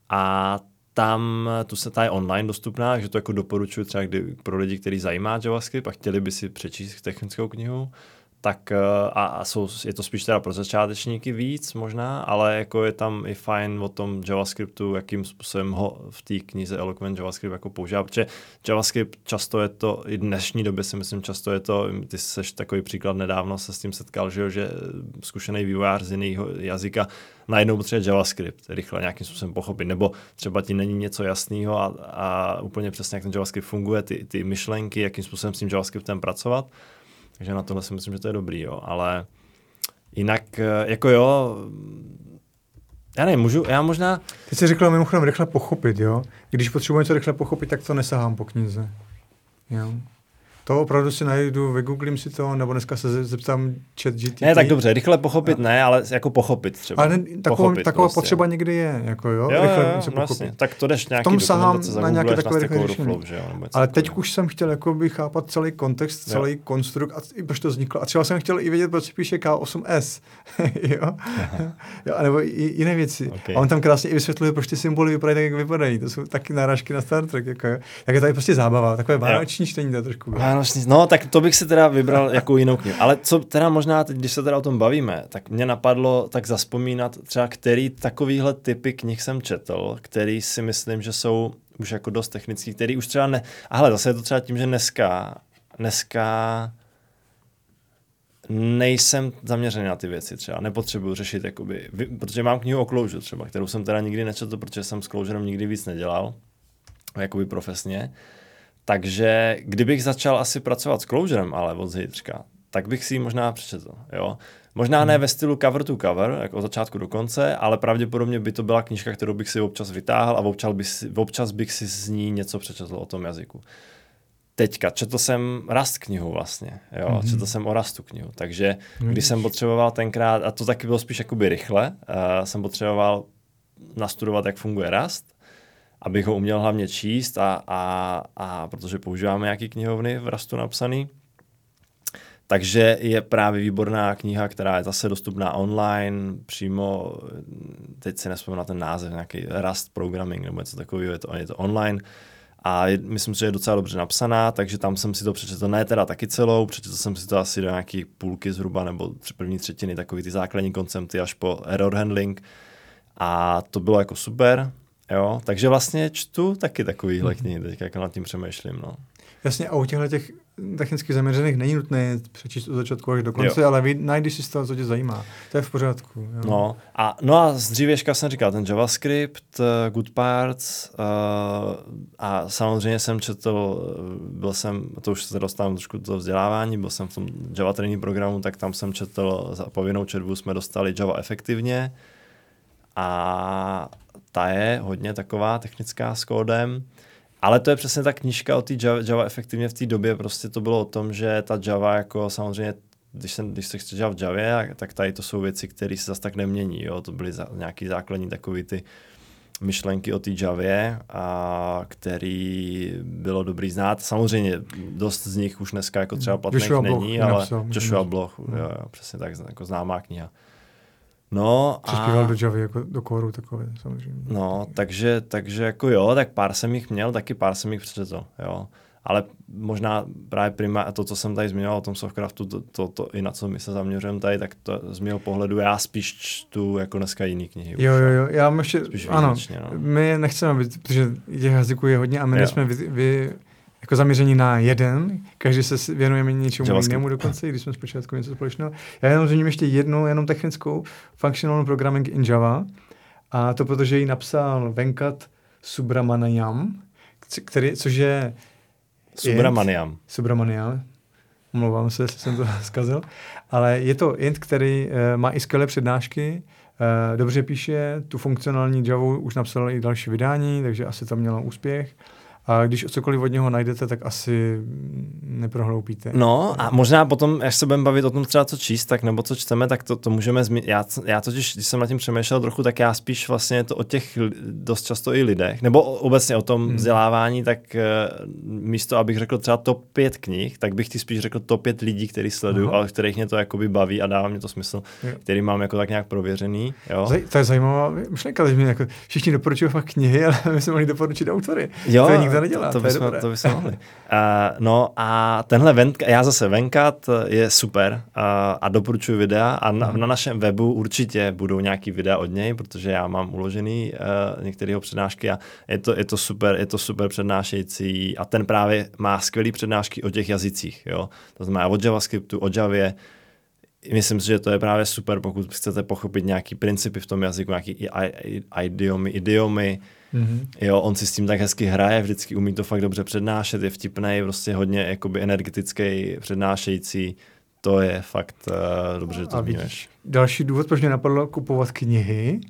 a tam, tu se ta je online dostupná, takže to jako doporučuji třeba kdy, pro lidi, kteří zajímá JavaScript a chtěli by si přečíst technickou knihu, tak a, a jsou, je to spíš teda pro začátečníky víc možná, ale jako je tam i fajn o tom JavaScriptu, jakým způsobem ho v té knize Eloquent JavaScript jako používá, protože JavaScript často je to, i dnešní době si myslím, často je to, ty seš takový příklad nedávno se s tím setkal, že, jo, že zkušený vývojář z jiného jazyka najednou potřebuje JavaScript rychle nějakým způsobem pochopit, nebo třeba ti není něco jasného a, a úplně přesně, jak ten JavaScript funguje, ty, ty myšlenky, jakým způsobem s tím JavaScriptem pracovat. Takže na tohle si myslím, že to je dobrý, jo, ale jinak, jako jo, já nemůžu, já možná... Ty jsi řekl mimochodem rychle pochopit, jo, když potřebuji něco rychle pochopit, tak to nesahám po knize, jo. To opravdu si najdu, vygooglím si to, nebo dneska se zeptám ChatGPT. Ne, tak dobře, rychle pochopit, ne, ale jako pochopit třeba. Ale taková prostě. Potřeba někdy je, jako jo, jo rychle jo, jo, vlastně. Tak to jdeš nějaký dokumentace, zagoogluješ na Stack Overflow, že jo. Ale teď už jsem chtěl jakoby chápat celý kontext, celý jo. konstrukt, a proč to vzniklo. A třeba jsem chtěl i vědět, proč se píše K osm S, jo, jo nebo i jiné věci. Okay. A on tam krásně i vysvětluje, proč ty symboly vypadají tak, jak vypadají. To jsou taky náražky na Star Trek, jako jo. Tak je tady prostě zábava, takové vánoční čtení to trošku. No, tak to bych si teda vybral jako jinou knihu. Ale co teda možná, teď, když se teda o tom bavíme, tak mě napadlo tak zazpomínat třeba, který takovýhle typy knih jsem četl, který si myslím, že jsou už jako dost technický, který už třeba ne... Ale zase je to třeba tím, že dneska, dneska nejsem zaměřený na ty věci třeba, nepotřebuju řešit, jakoby, protože mám knihu o Cloudeu třeba, kterou jsem teda nikdy nečetl, protože jsem s Cloudem nikdy víc nedělal, jakoby profesně. Takže kdybych začal asi pracovat s Cloudem, ale od zítřka, tak bych si ji možná přečetl, jo. Možná ne ve stylu cover to cover, jako od začátku do konce, ale pravděpodobně by to byla knížka, kterou bych si občas vytáhl a občas bych si, občas bych si z ní něco přečetl o tom jazyku. Teďka, četl jsem Rust knihu vlastně, jo, mm-hmm. četl jsem o Rustu knihu, takže mm-hmm. když jsem potřeboval tenkrát, a to taky bylo spíš jakoby rychle, uh, jsem potřeboval nastudovat, jak funguje Rust, abych ho uměl hlavně číst a, a, a protože používáme nějaký knihovny v Rustu napsaný. Takže je právě výborná kniha, která je zase dostupná online, přímo, teď si nespomínám na ten název, nějaký Rust Programming nebo něco takového, je to, je to online. A je, myslím, že je docela dobře napsaná, takže tam jsem si to přečetl, ne teda taky celou, přečetl jsem si to asi do nějaký půlky zhruba, nebo tři, první třetiny, takový ty základní koncepty až po error handling. A to bylo jako super, jo. Takže vlastně čtu taky takovýhle knihy, teď jako nad tím přemýšlím, no. Jasně, a u těchto těch technicky zaměřených není nutné přečíst od začátku až do konce, jo. Ale najdeš si z toho, co tě zajímá. To je v pořádku. Jo. No, a, no a z dřívěžka jsem říkal ten JavaScript, Good Parts uh, a samozřejmě jsem četl, byl jsem, to už se dostávám trošku do toho vzdělávání, byl jsem v tom Java training programu, tak tam jsem četl, za povinnou četbu jsme dostali Java efektivně a ta je hodně taková technická s kódem. Ale to je přesně ta knížka o té Java, Java efektivně v té době, prostě to bylo o tom, že ta Java jako samozřejmě, když, jsem, když se chce dělat v Javě, tak tady to jsou věci, které se zase tak nemění, jo? To byly za, nějaký základní takový ty myšlenky o té Javě, a který bylo dobrý znát. Samozřejmě dost z nich už dneska jako třeba platných není, Bloch, ale napsal, Joshua Bloch, jo, jo, přesně tak, jako známá kniha. No a... Přespíval do Javy, jako do kóru takové, samozřejmě. No, takže, takže jako jo, tak pár jsem jich měl, taky pár jsem jich přečetl, jo. Ale možná právě prima, to, co jsem tady zmiňoval o tom Softcraftu, to, to, to i na co my se zaměřujeme tady, tak to z mého pohledu já spíš čtu jako dneska jiný knihy. Už, jo, jo, jo, já mám ještě, ano, no. My nechceme, protože těch jazyků je hodně a my jsme vy, vy, jako zaměření na jeden, každý se věnujeme něčemu Javasky. Jinému dokonce, i když jsme zpočátku něco společného. Já jenom zmíním ještě jednu, jenom technickou, Functional Programming in Java, a to protože ji napsal Venkat Subramaniam, který, což je... Subramaniam. Int, Subramaniam, omlouvám se, jestli jsem to zkazil, ale je to int, který e, má i skvělé přednášky, e, dobře píše, tu funkcionální Javu už napsal i další vydání, takže asi tam mělo úspěch. A když cokoliv od něho najdete, tak asi neprohloupíte. No a možná potom, až se budeme bavit o tom třeba co číst, tak nebo co čteme, tak to, to můžeme zmínit. Já, já totiž, když jsem nad tím přemýšlel trochu, tak já spíš vlastně to o těch dost často i lidech, nebo obecně o tom hmm. vzdělávání, tak místo, abych řekl třeba top pět knih, tak bych ti spíš řekl top pět lidí, který sleduju, ale kterých mě to jakoby baví a dává mě to smysl, jo. Který mám jako tak nějak prověřený. Jo? Zaj, to je zajímavá myšlenka, že mě jako všichni doporučují fakt knihy, ale my jsme mohli doporučit autory. Jo. To, nedělá, to, to, bychom, to bychom mohli. Uh, no a tenhle Venkat, já zase Venkat je super uh, a doporučuji videa a na, na našem webu určitě budou nějaký videa od něj, protože já mám uložený uh, některé jeho přednášky a je to, je to super, je to super přednášející a ten právě má skvělý přednášky o těch jazycích, jo. To znamená od JavaScriptu, o Javě. Myslím si, že to je právě super, pokud chcete pochopit nějaký principy v tom jazyku, nějaký idiomy, idiomy. Mm-hmm. Jo, on si s tím tak hezky hraje, vždycky umí to fakt dobře přednášet, je vtipnej, prostě hodně jakoby energetický přednášející. To je fakt uh, dobře, že to zmíníš. Další důvod, proč mě napadlo kupovat knihy.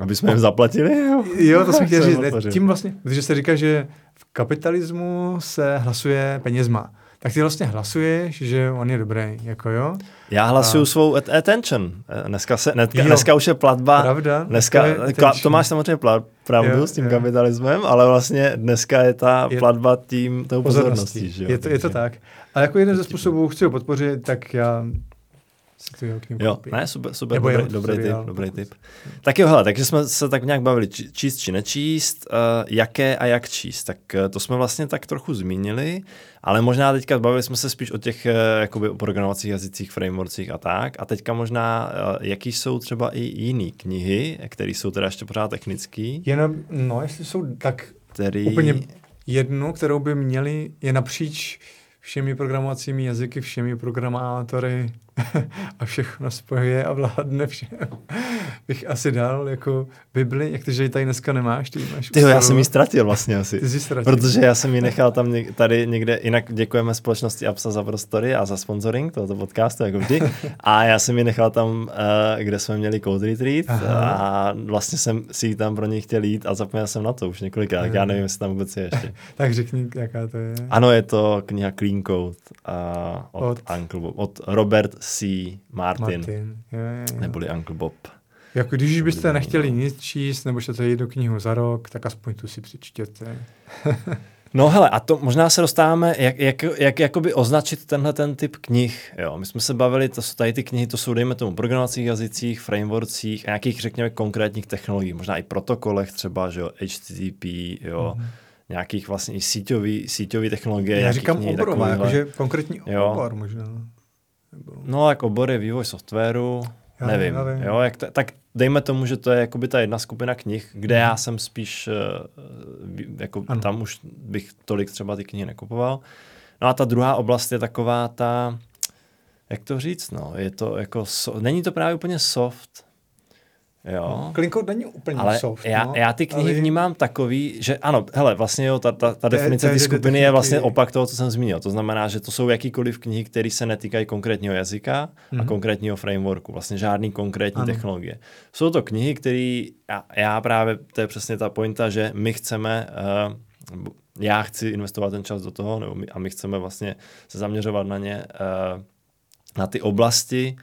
Aby jsme jim zaplatili? Jo, jo to jsem chtěl říct. Tím vlastně, protože se říká, že v kapitalismu se hlasuje penězma. Tak ty vlastně hlasuješ, že on je dobrý, jako jo? Já hlasuju a... svou at- attention. Dneska, se, dneska, dneska už je platba. Pravda. Dneska, dneska to máš samozřejmě pl- pravdu jo, s tím jo. kapitalismem, ale vlastně dneska je ta je... platba tím tou pozorností. pozorností jo? Je, to, je to tak. A jako jeden ze způsobů chci ho podpořit, tak já... Jo, ne, super, super dobrý, dobrý typ, dobrý typ. Tak jo, hele, takže jsme se tak nějak bavili či, číst či nečíst, uh, jaké a jak číst, tak uh, to jsme vlastně tak trochu zmínili, ale možná teďka bavili jsme se spíš o těch uh, jakoby programovacích jazycích, frameworkcích a tak, a teďka možná, uh, jaký jsou třeba i jiný knihy, které jsou teda ještě pořád technický. Jenom, no, jestli jsou tak... který... Úplně jednu, kterou by měli, je napříč všemi programovacími jazyky, všemi programátory a všechno spojuje a vládne všem. Bych asi dal jako Bibli, jak ty, že ji tady dneska nemáš, ty máš. Tyho, já jsem ji ztratil vlastně asi. Ty jsi ztratil. Protože já jsem ji nechal tam něk- tady někde, jinak děkujeme společnosti Apsa za prostory a za sponsoring tohoto podcastu, jako vždy. A já jsem ji nechal tam, kde jsme měli Code Retreat. Aha. A vlastně jsem si ji tam pro něj chtěl jít a zapomněl jsem na to už několikrát, já nevím, jestli tam vůbec je ještě. Tak řekni, jaká to je. Ano, je to kniha Clean Code a od, od... Uncle Bob, od Robert C. Martin, Martin. Jo, jo, jo. Neboli Uncle Bob. Jako když byste nechtěli nic číst, nebo jste jít do knihu za rok, tak aspoň tu si přečtěte. No hele, a to možná se dostáváme, jak, jak, jak jakoby označit tenhle ten typ knih. Jo, my jsme se bavili, to jsou tady ty knihy, to jsou dejme tomu programovacích jazycích, frameworkcích a nějakých, řekněme, konkrétních technologií, možná i protokolech třeba, že jo, H T T P, jo, mm-hmm. nějakých vlastně i síťový, síťový technologie. Já říkám oborová, jakože konkrétní obor možná. Nebo... No, jako obory, vývoj softwaru. Já nevím, nevím. Jo, jak t- tak dejme tomu, že to je jakoby ta jedna skupina knih, kde já jsem spíš, uh, jako ano. Tam už bych tolik třeba ty knihy nekupoval. No a ta druhá oblast je taková ta, jak to říct, no, je to jako, so- není to právě úplně soft, jo. Clean Code není úplně ale soft, já, no. já ty knihy ale... vnímám takový, že ano, hele, vlastně jo, ta, ta, ta definice té skupiny je vlastně opak toho, co jsem zmínil. To znamená, že to jsou jakýkoliv knihy, které se netýkají konkrétního jazyka mm-hmm. a konkrétního frameworku. Vlastně žádný konkrétní ano. technologie. Jsou to knihy, které, já, já právě, to je přesně ta pointa, že my chceme, uh, já chci investovat ten čas do toho, nebo my, a my chceme vlastně se zaměřovat na ně, uh, na ty oblasti,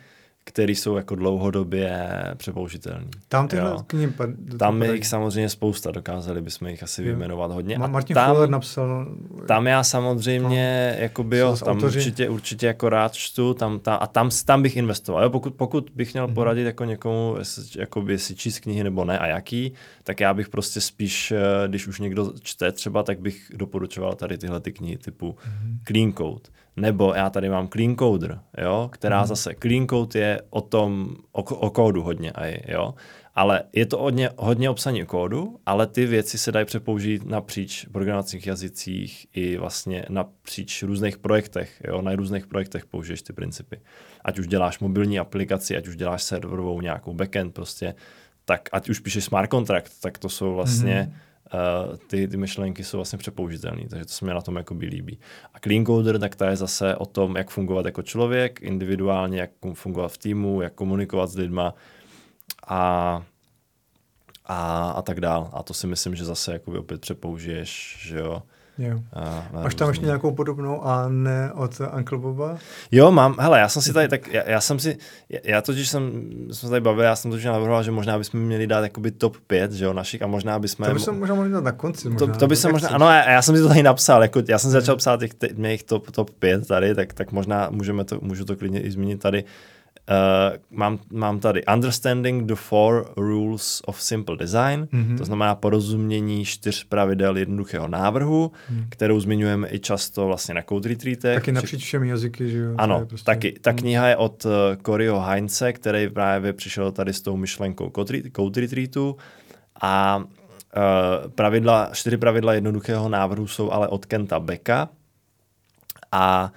které jsou jako dlouhodobě přepoužitelné. Tam tyhle knihy... Tam je jich samozřejmě spousta, dokázali bychom jich asi jo. vyjmenovat hodně. Ma- Martin Fuller napsal... Tam já samozřejmě, no, jakoby, jo, tam určitě, určitě jako rád čtu, tam, tam, a tam, tam bych investoval. Jo, pokud, pokud bych měl hmm. poradit jako někomu, jakoby, jestli číst knihy nebo ne a jaký, tak já bych prostě spíš, když už někdo čte třeba, tak bych doporučoval tady tyhle ty knihy typu hmm. Clean Code. Nebo já tady mám Clean Coder, jo, která hmm. zase Clean Code je o tom, o, o kódu hodně, a jo, ale je to hodně, hodně obsaní kódu, ale ty věci se dají přepoužít napříč programovacích jazycích i vlastně napříč různých projektech, jo, na různých projektech použiješ ty principy. Ať už děláš mobilní aplikaci, ať už děláš serverovou nějakou backend prostě, tak ať už píšeš smart contract, tak to jsou vlastně... Hmm. Uh, ty, ty myšlenky jsou vlastně přepoužitelné, takže to se mi na tom jakoby líbí. A Clean Coder, tak ta je zase o tom, jak fungovat jako člověk, individuálně, jak fungovat v týmu, jak komunikovat s lidma a, a, a tak dál. A to si myslím, že zase jakoby opět přepoužiješ, že jo. Jo. Máš tam ještě nějakou podobnou a ne od Uncle Boba? Jo, mám. Hele, já jsem si tady tak, já, já jsem si, já, já totiž jsem, jsme tady bavili, já jsem totiž navrhoval, že možná bychom měli dát jakoby top pět, že jo, našich a možná bychom... To bychom možná mohli dát na konci. Možná, to, to bychom možná, ano, já, já jsem si to tady napsal, jako, já jsem si začal psát těch, těch, těch top, top pět tady, tak, tak možná můžeme to, můžu to klidně i zmínit tady. Uh, mám, mám tady Understanding the Four Rules of Simple Design, mm-hmm. to znamená porozumění čtyř pravidel jednoduchého návrhu, mm. kterou zmiňujeme i často vlastně na Code Retreatech. Taky napříč všemi jazyky, že jo? Ano, prostě... taky. Ta kniha je od uh, Coreyho Heinze, který právě přišel tady s tou myšlenkou Code Retreatu a uh, pravidla, čtyři pravidla jednoduchého návrhu jsou ale od Kenta Becka a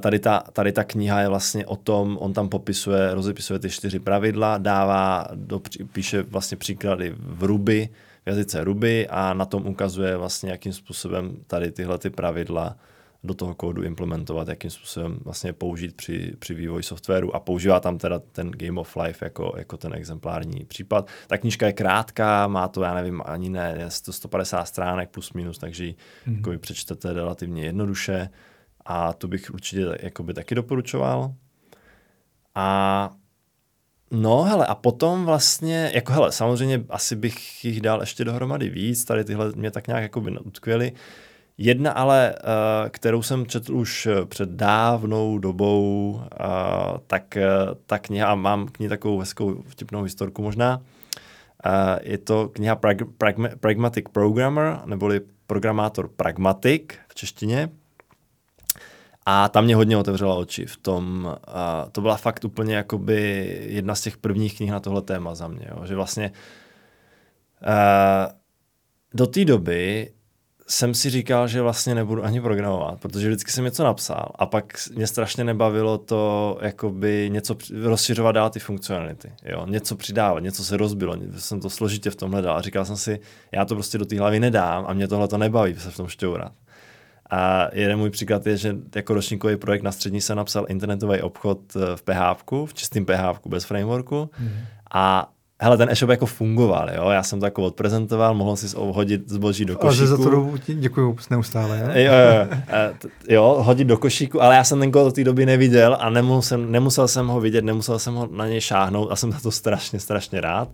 Tady ta, tady ta kniha je vlastně o tom, on tam popisuje, rozepisuje ty čtyři pravidla, dává, do, píše vlastně příklady v Ruby, v jazyce Ruby a na tom ukazuje vlastně, jakým způsobem tady tyhle ty pravidla do toho kódu implementovat, jakým způsobem vlastně použít při, při vývoji softwaru a používá tam teda ten Game of Life jako, jako ten exemplární případ. Ta knížka je krátká, má to, já nevím, ani ne, je to sto padesát stránek plus minus, takže ji mm. jako přečtete relativně jednoduše. A tu bych určitě jakoby taky doporučoval. A no hele, a potom vlastně, jako hele, samozřejmě asi bych jich dal ještě dohromady víc, tady tyhle mě tak nějak jakoby utkvěly. Jedna ale, kterou jsem četl už před dávnou dobou, tak ta kniha, a mám k ní takovou hezkou vtipnou historku možná, je to kniha Prag- Pragma- Pragmatic Programmer, neboli programátor pragmatik v češtině. A tam mě hodně otevřela oči v tom, uh, to byla fakt úplně jakoby jedna z těch prvních knih na tohle téma za mě, jo. Že vlastně uh, do té doby jsem si říkal, že vlastně nebudu ani programovat, protože vždycky jsem něco napsal a pak mě strašně nebavilo to jakoby něco rozšiřovat dál ty funkcionality, jo, něco přidávat, něco se rozbilo, jsem to složitě v tomhle dal a říkal jsem si, já to prostě do té hlavy nedám a mě tohle to nebaví se v tom šťourat. A jeden můj příklad je, že jako ročníkový projekt na střední jsem napsal internetový obchod v PHPku, v čistém PHPku, bez frameworku mm. a hele, ten e-shop jako fungoval, jo, já jsem to jako odprezentoval, mohl si hodit zboží do košíku. A za to dobu ti děkuju neustále, jo? Jo, jo, jo, hodit do košíku, ale já jsem ten kód od té doby neviděl a nemusel, nemusel jsem ho vidět, nemusel jsem ho na něj šáhnout a jsem za to strašně, strašně rád,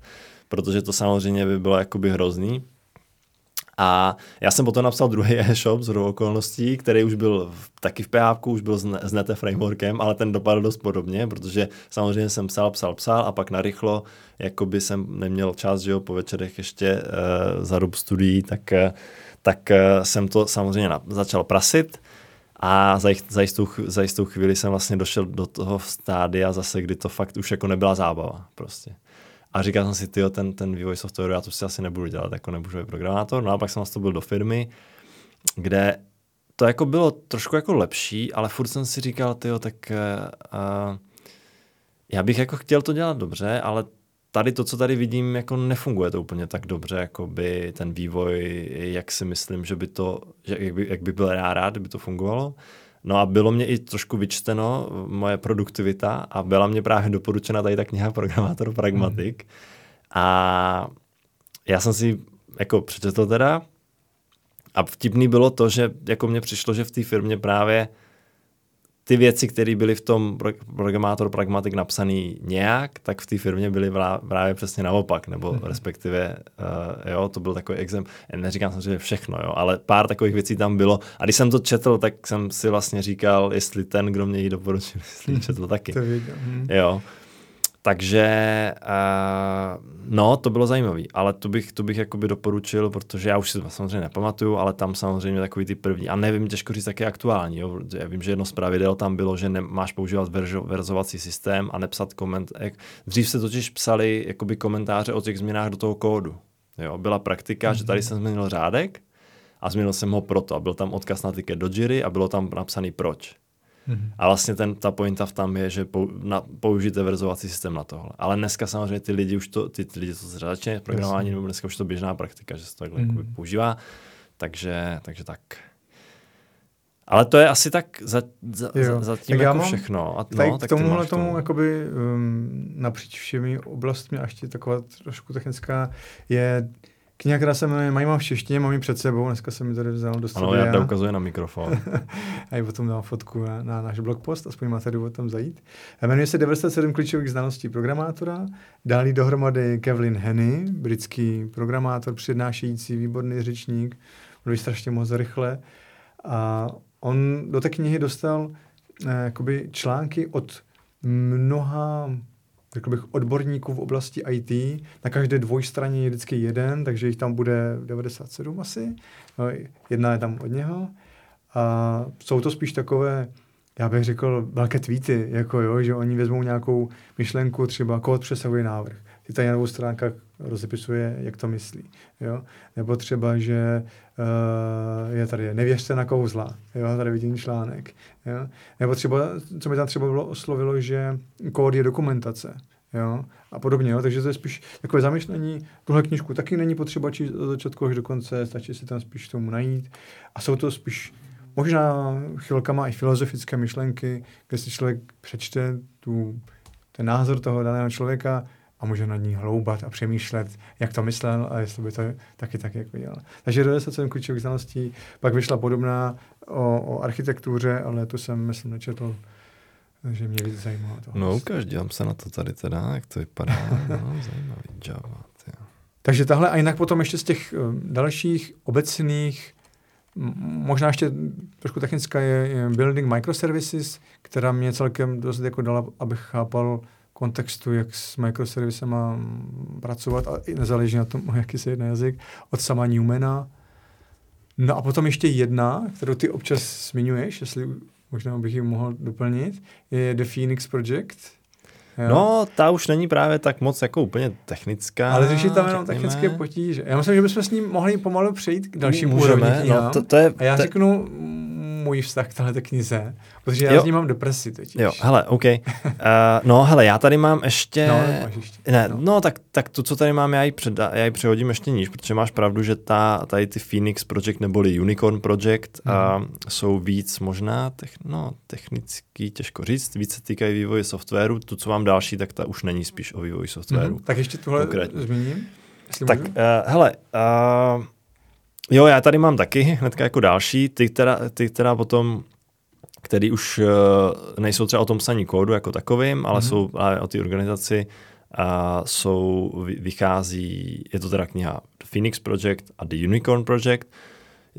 protože to samozřejmě by bylo jakoby hrozný. A já jsem potom napsal druhý e-shop z okolností, který už byl v, taky v PHPku, už byl s nete frameworkem, ale ten dopadl dost podobně, protože samozřejmě jsem psal, psal, psal a pak narychlo, jakoby jsem neměl čas, že jo, po večerech ještě e, za dob studií, tak, e, tak e, jsem to samozřejmě na, začal prasit a za, za, jistou, za jistou chvíli jsem vlastně došel do toho stádia zase, kdy to fakt už jako nebyla zábava prostě. A říkal jsem si, tyjo, ten, ten vývoj softwaru, já to si asi nebudu dělat, jako nebudu být programátor. No a pak jsem vlastně byl do firmy, kde to jako bylo trošku jako lepší, ale furt jsem si říkal, tyjo, tak uh, já bych jako chtěl to dělat dobře, ale tady to, co tady vidím, jako nefunguje to úplně tak dobře, jako by ten vývoj, jak si myslím, že by to, že, jak, by, jak by byl já rád, kdyby to fungovalo. No a bylo mě i trošku vyčteno moje produktivita a byla mě právě doporučena tady ta kniha Programátor Pragmatik. Mm. A já jsem si jako přečetl teda a vtipný bylo to, že jako mně přišlo, že v té firmě právě ty věci, které byly v tom Programátor Pragmatik napsaný nějak, tak v té firmě byly právě přesně naopak, nebo mm. respektive, uh, jo, to byl takový exempl, neříkám samozřejmě všechno, jo, ale pár takových věcí tam bylo. A když jsem to četl, tak jsem si vlastně říkal, jestli ten, kdo mě ji doporučil, jestli ji četl taky. To jo. Takže, uh, no, to bylo zajímavý, ale to bych, to bych jakoby doporučil, protože já už si to samozřejmě nepamatuju, ale tam samozřejmě takový ty první, a nevím, těžko říct, jak je aktuální, jo. Já vím, že jedno z pravidel tam bylo, že nemáš používat veržo, verzovací systém a nepsat koment. Dřív se totiž psali jakoby komentáře o těch změnách do toho kódu, jo. Byla praktika, mm-hmm. že tady jsem změnil řádek a změnil jsem ho proto a byl tam odkaz na ticket do Jiry a bylo tam napsaný proč. A vlastně ten, ta pointa v tam je, že pou, na, použijte verzovací systém na tohle. Ale dneska samozřejmě ty lidi už to, ty, ty lidi to začne programování, nebo dneska už to běžná praktika, že se to takhle mm. používá. Takže, takže tak. Ale to je asi tak za, za, zatím jako všechno. A, no, tak k tomuhle tomu jakoby, um, napříč všemi oblastmi, a ještě taková trošku technická, je kniha, která se jmenuje Mají mám v češtině, mám ji před sebou. Dneska jsem ji tady vzal do studia. Ano, Jarda ukazuje na mikrofon. A i potom dám fotku na, na náš blogpost, aspoň máte důvod tam zajít. Jmenuje se devadesát sedm klíčových znalostí programátora. Dál ji dohromady Kevlin Henny, britský programátor, přednášející, výborný řečník, mluví strašně moc rychle. A on do té knihy dostal eh, jakoby články od mnoha řekl bych, odborníků v oblasti í té. Na každé dvojstraně je vždycky jeden, takže jich tam bude devadesát sedm asi. No, jedna je tam od něho. A jsou to spíš takové, já bych řekl, velké tweety, jako jo, že oni vezmou nějakou myšlenku, třeba kód přesahuje návrh. Ty tady na dvou stránkách rozepisuje, jak to myslí. Jo? Nebo třeba, že uh, je tady, nevěřte na kouzla. Jo? Tady vidím článek. Jo? Nebo třeba, co mi tam třeba bylo oslovilo, že kód je dokumentace. Jo? A podobně. Jo? Takže to je spíš takové zamyšlení. Tuhle knížku taky není potřeba číst od začátku až do konce, stačí si tam spíš tomu najít. A jsou to spíš možná chvilkama i filozofické myšlenky, kde si člověk přečte tu, ten názor toho daného člověka, a může nad ní hloubat a přemýšlet, jak to myslel a jestli by to taky tak jak dělal. Takže devadesát sedm klíčových znalostí, pak vyšla podobná o, o architektuře, ale tu jsem, myslím, nečetl, že mě víc zajímalo toho. No ukáž, dělám se na to tady teda, jak to vypadá, no, zajímavý Java. Tě. Takže tahle a jinak potom ještě z těch dalších obecných, možná ještě trošku technická je, je Building Microservices, která mě celkem dost jako dala, abych chápal kontextu, jak s microservicema pracovat a nezáleží na tom, jaký se jedná jazyk, od sama Newmana. No a potom ještě jedna, kterou ty občas zmiňuješ, jestli možná bych ji mohl doplnit, je The Phoenix Project. Jo. No, ta už není právě tak moc jako úplně technická. Ale řeší tam jenom řekněme. Technické potíže. Já myslím, že bychom s ním mohli pomalu přejít k dalším úrovni. No, to, to je, a já to... řeknu můj vztah k této knize, protože já jo. s ním mám depresi totiž. Jo, hele, OK. Uh, no, hele, já tady mám ještě... No, ještě. Ne, no. no tak, tak to, co tady mám, já ji, předá, já ji přehodím ještě níž, protože máš pravdu, že ta, tady ty Phoenix Project neboli Unicorn Project hmm. uh, jsou víc možná techn, no, technicky, těžko říct, víc se týkají vývoje softwaru. Tu, co mám další, tak ta už není spíš o vývoji softwaru. Hmm. Tak ještě tuhle konkrétně. Zmíním? Tak, uh, hele... Uh, Jo, já tady mám taky hnedka jako další, ty teda, ty teda potom, který už uh, nejsou třeba o tom psaní kódu jako takovým, ale mm-hmm. jsou ale o té organizaci, uh, jsou, vychází, je to teda kniha The Phoenix Project a The Unicorn Project.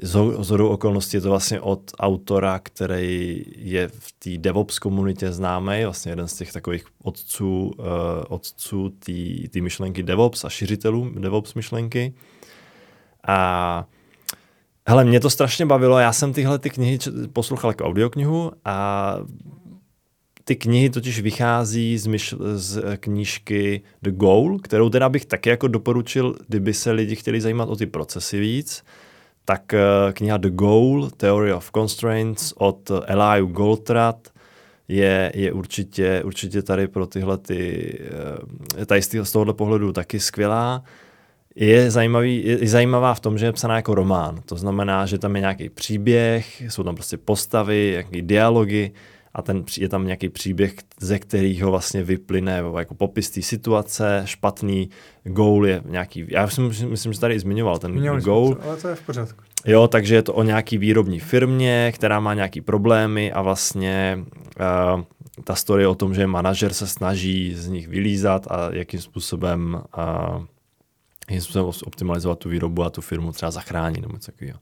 Z shodou okolností je to vlastně od autora, který je v té DevOps komunitě známý, vlastně jeden z těch takových otců, uh, otců té myšlenky DevOps a šiřitelů DevOps myšlenky. A hele, mě to strašně bavilo, já jsem tyhle ty knihy poslouchal jako audioknihu a ty knihy totiž vychází z, myšl- z knížky The Goal, kterou teda bych taky jako doporučil, kdyby se lidi chtěli zajímat o ty procesy víc, tak kniha The Goal, Theory of Constraints od Elihu Goldratt je, je určitě, určitě tady pro tyhle ty, tady z tohohle pohledu taky skvělá. Je, zajímavý, je zajímavá v tom, že je psaná jako román. To znamená, že tam je nějaký příběh, jsou tam prostě postavy, nějaký dialogy a ten, je tam nějaký příběh, ze kterého vlastně vyplyne jako popis té situace, špatný goal je nějaký... Já myslím, myslím že tady i zmiňoval ten Měl goal. To, ale to je v pořádku. Jo, takže je to o nějaký výrobní firmě, která má nějaký problémy a vlastně... Uh, ta story o tom, že manažer se snaží z nich vylízat a jakým způsobem... Uh, jakým způsobem optimalizovat tu výrobu a tu firmu třeba zachránit nebo něco takového.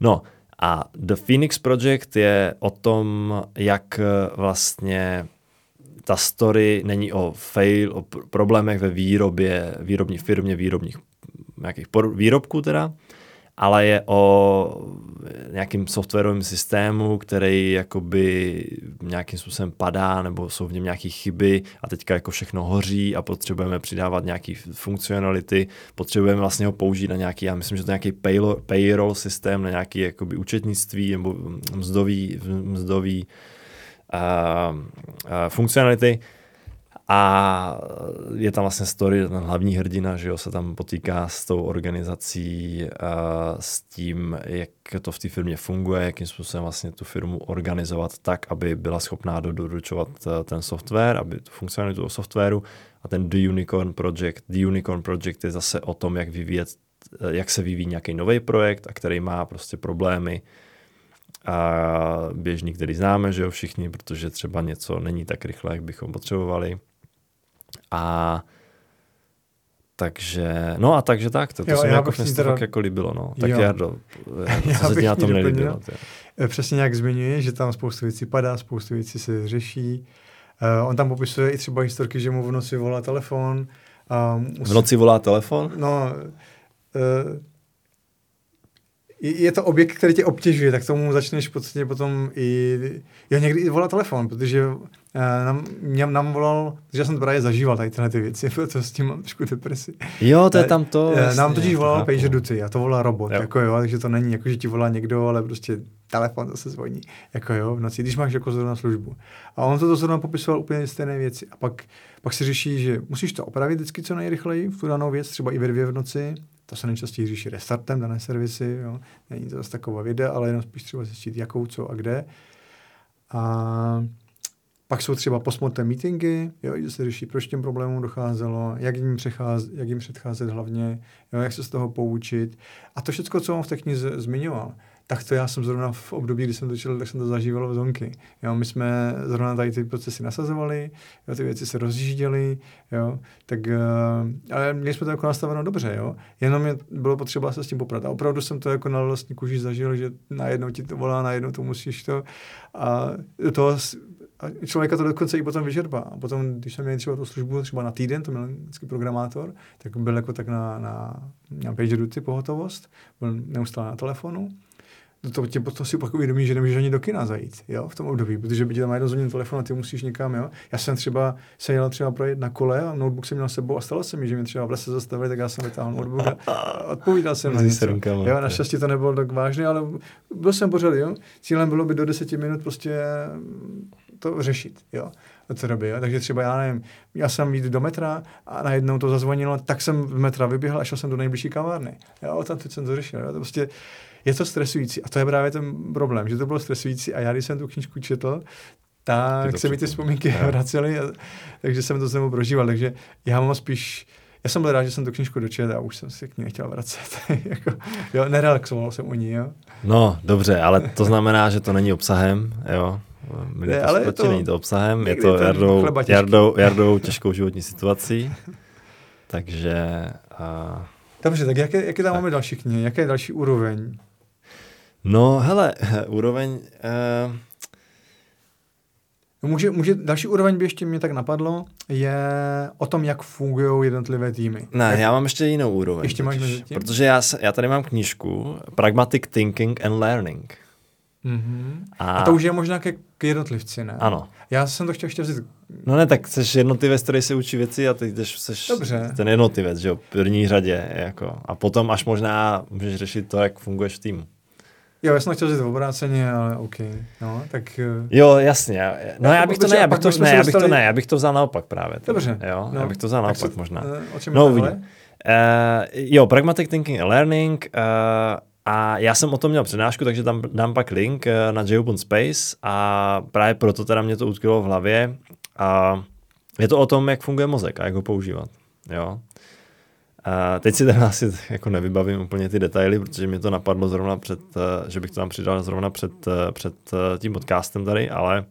No a The Phoenix Project je o tom, jak vlastně ta story není o fail, o problémech ve výrobě, výrobní firmě, výrobních nějakých výrobků teda, ale je o nějakým softwarovém systému, který jakoby nějakým způsobem padá, nebo jsou v něm nějaké chyby a teďka jako všechno hoří a potřebujeme přidávat nějaké funkcionality, potřebujeme vlastně ho použít na nějaký, já myslím, že to je nějaký payroll, payroll systém, na nějaké jakoby účetnictví nebo mzdový, mzdový uh, uh, funkcionality. A je tam vlastně story, ten hlavní hrdina, že jo, se tam potýká s tou organizací, s tím, jak to v té firmě funguje, jakým způsobem vlastně tu firmu organizovat tak, aby byla schopná doručovat ten software, aby tu funkcionalitu softwaru. A ten The Unicorn Project, The Unicorn Project je zase o tom, jak vyvíjet, jak se vyvíjí nějaký nový projekt, a který má prostě problémy a běžný, který známe, že jo, všichni, protože třeba něco není tak rychle, jak bychom potřebovali. A takže, no a takže tak, to, to jo, se mi jako dnes teda... tak jako líbilo, no. Tak Jardo, co já se ti na tom nelíbilo? Přesně nějak zmiňuje, že tam spoustu věcí padá, spoustu věcí se řeší. Uh, on tam popisuje i třeba historky, že mu v noci volá telefon. Uh, musí... V noci volá telefon? No, uh, je to objekt, který tě obtěžuje, tak tomu začneš v podstatě potom i... Já někdy i volal telefon, protože uh, nám, mě, nám volal, protože já jsem to právě zažíval tady tyhle ty věci, protože s tím mám trošku depresi. Jo, to je tam to. Uh, vlastně, nám totiž volal to PagerDuty a to volal robot, jo. Jako jo, takže to není jako, že ti volá někdo, ale prostě telefon zase zvoní, jako jo, v noci, když máš jako zrovna službu. A on to zrovna popisoval úplně stejné věci a pak, pak se řeší, že musíš to opravit vždycky co nejrychleji, v tu danou věc, třeba i ve dvě v noci. To se nejčastěji řeší restartem dané servisy, jo. Není to zase taková věda, ale jenom spíš třeba zjistit, jakou, co a kde. A pak jsou třeba postmortem meetingy, jo, kde se řeší, proč těm problémům docházelo, jak jim, přecház, jak jim předcházet hlavně, jo, jak se z toho poučit. A to všechno, co on v té knize zmiňoval, tak to já jsem zrovna v období, kdy jsem točil, tak jsem to zažíval v zonky. Jo, my jsme zrovna tady ty procesy nasazovali, jo, ty věci se rozjížděly, jo, tak, ale měli jsme to jako nastaveno dobře, jo, jenom mě bylo potřeba se s tím poprat. A opravdu jsem to jako na vlastní kůži zažil, že najednou ti to volá, najednou to musíš to a toho a člověka to dokonce i potom vyžerba. A potom, když jsem měl třeba tu službu třeba na týden, to měl vždycky programátor, tak byl jako tak na, na, na PagerDuty pohotovost, byl neustále na telefonu. to tě potom si pak uvědomí, že nemůžeš ani do kina zajít, jo, v tom období, protože by ti tam jedno zvoní telefon a ty musíš někam, jo. Já jsem třeba se jela třeba projet na kole a notebook jsem měl s sebou a stalo se mi, že mě třeba v lese zastavili, tak já jsem vytáhl notebook a odpovídal jsem na něco. Jo, naštěstí to nebylo tak vážné, ale byl jsem pořád, jo. Cílem bylo by do deseti minut prostě to řešit, jo. Co doby, takže třeba já nevím, já jsem jít do metra a najednou to zazvonilo, tak jsem z metra vyběhl a šel jsem do nejbližší kavárny. Jo, tam teď jsem to řešil. Jo? To prostě je to stresující a to je právě ten problém, že to bylo stresující a já, když jsem tu knížku četl, tak se mi ty vzpomínky vracely, takže jsem to znovu prožíval, takže já mám spíš, já jsem byl rád, že jsem tu knížku dočetl a už jsem si k ní nechtěl vracet, jako, jo, nerelaxoval jsem u ní, jo. No, dobře, ale to znamená, že to není obsahem, jo. Ne, ale je to, není to obsahem, je to Jardou, Jardou, Jardou těžkou životní situací, takže... Uh, Dobře, tak jaké, jaké tam tak. máme další knihy, jaké je další úroveň? No, hele, úroveň... Uh, Může, může, další úroveň by ještě mě tak napadlo, je o tom, jak fungují jednotlivé týmy. Ne, jak... já mám ještě jinou úroveň. Ještě máš mezi tím? Protože já, se, já tady mám knížku Pragmatic Thinking and Learning. Mm-hmm. A... a to už je možná ke, k jednotlivci, ne? Ano. Já jsem to chtěl ještě vzít. No ne, tak jsi jednotlivec, který se učí věci a ty seš Dobře. ten jednotlivec, že jo, v první řadě. Jako. A potom až možná můžeš řešit to, jak funguješ v týmu. Jo, já jsem chtěl vzít v obráceně, ale OK. No, tak... Jo, jasně. No já bych to ne, já bych to ne, já bych to ne, já bych to vzal naopak právě. Tady. Dobře. Jo, no, já bych to vzal naopak se, možná. O čem no, uvidím. Uh, jo, Pragmatic Thinking and Learning... Uh, A já jsem o tom měl přednášku, takže tam dám pak link na J-Open Space a právě proto teda mě to utkvělo v hlavě. A je to o tom, jak funguje mozek a jak ho používat. Jo? A teď si teda asi jako nevybavím úplně ty detaily, protože mě to napadlo zrovna před, že bych to tam přidal zrovna před, před tím podcastem tady, ale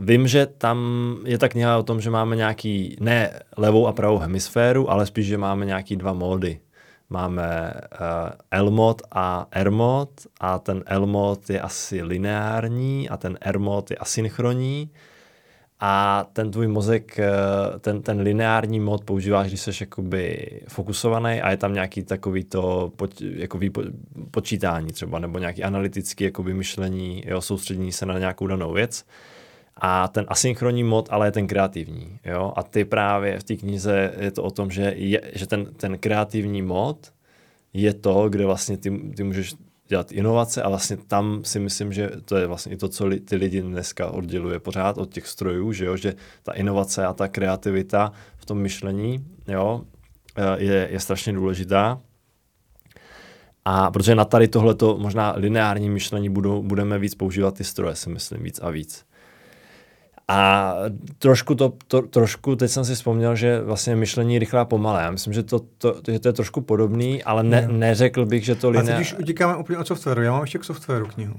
vím, že tam je ta kniha o tom, že máme nějaký, ne levou a pravou hemisféru, ale spíš, že máme nějaký dva módy. Máme uh, L-mod a R-mod a ten L-mod je asi lineární a ten R-mod je asynchronní a ten tvůj mozek, uh, ten, ten lineární mod používáš, když jsi jakoby fokusovaný a je tam nějaký takový to poč, jakoby po, počítání třeba nebo nějaký analytický jakoby myšlení, jo, soustředění se na nějakou danou věc. A ten asynchronní mod, ale je ten kreativní. Jo? A ty právě v té knize je to o tom, že, je, že ten, ten kreativní mod je to, kde vlastně ty, ty můžeš dělat inovace a vlastně tam si myslím, že to je vlastně i to, co li, ty lidi dneska odděluje pořád od těch strojů, že, jo? Že ta inovace a ta kreativita v tom myšlení, jo? Je, je strašně důležitá. A protože na tady tohleto možná lineární myšlení budou, budeme víc používat ty stroje, si myslím, víc a víc. A trošku, to, to, trošku, teď jsem si vzpomněl, že vlastně myšlení rychlé a pomalé. Já myslím, že to, to, že to je trošku podobný, ale ne, neřekl bych, že to lineární. A teď už utíkáme úplně od softwaru. Já mám ještě k softwaru knihu.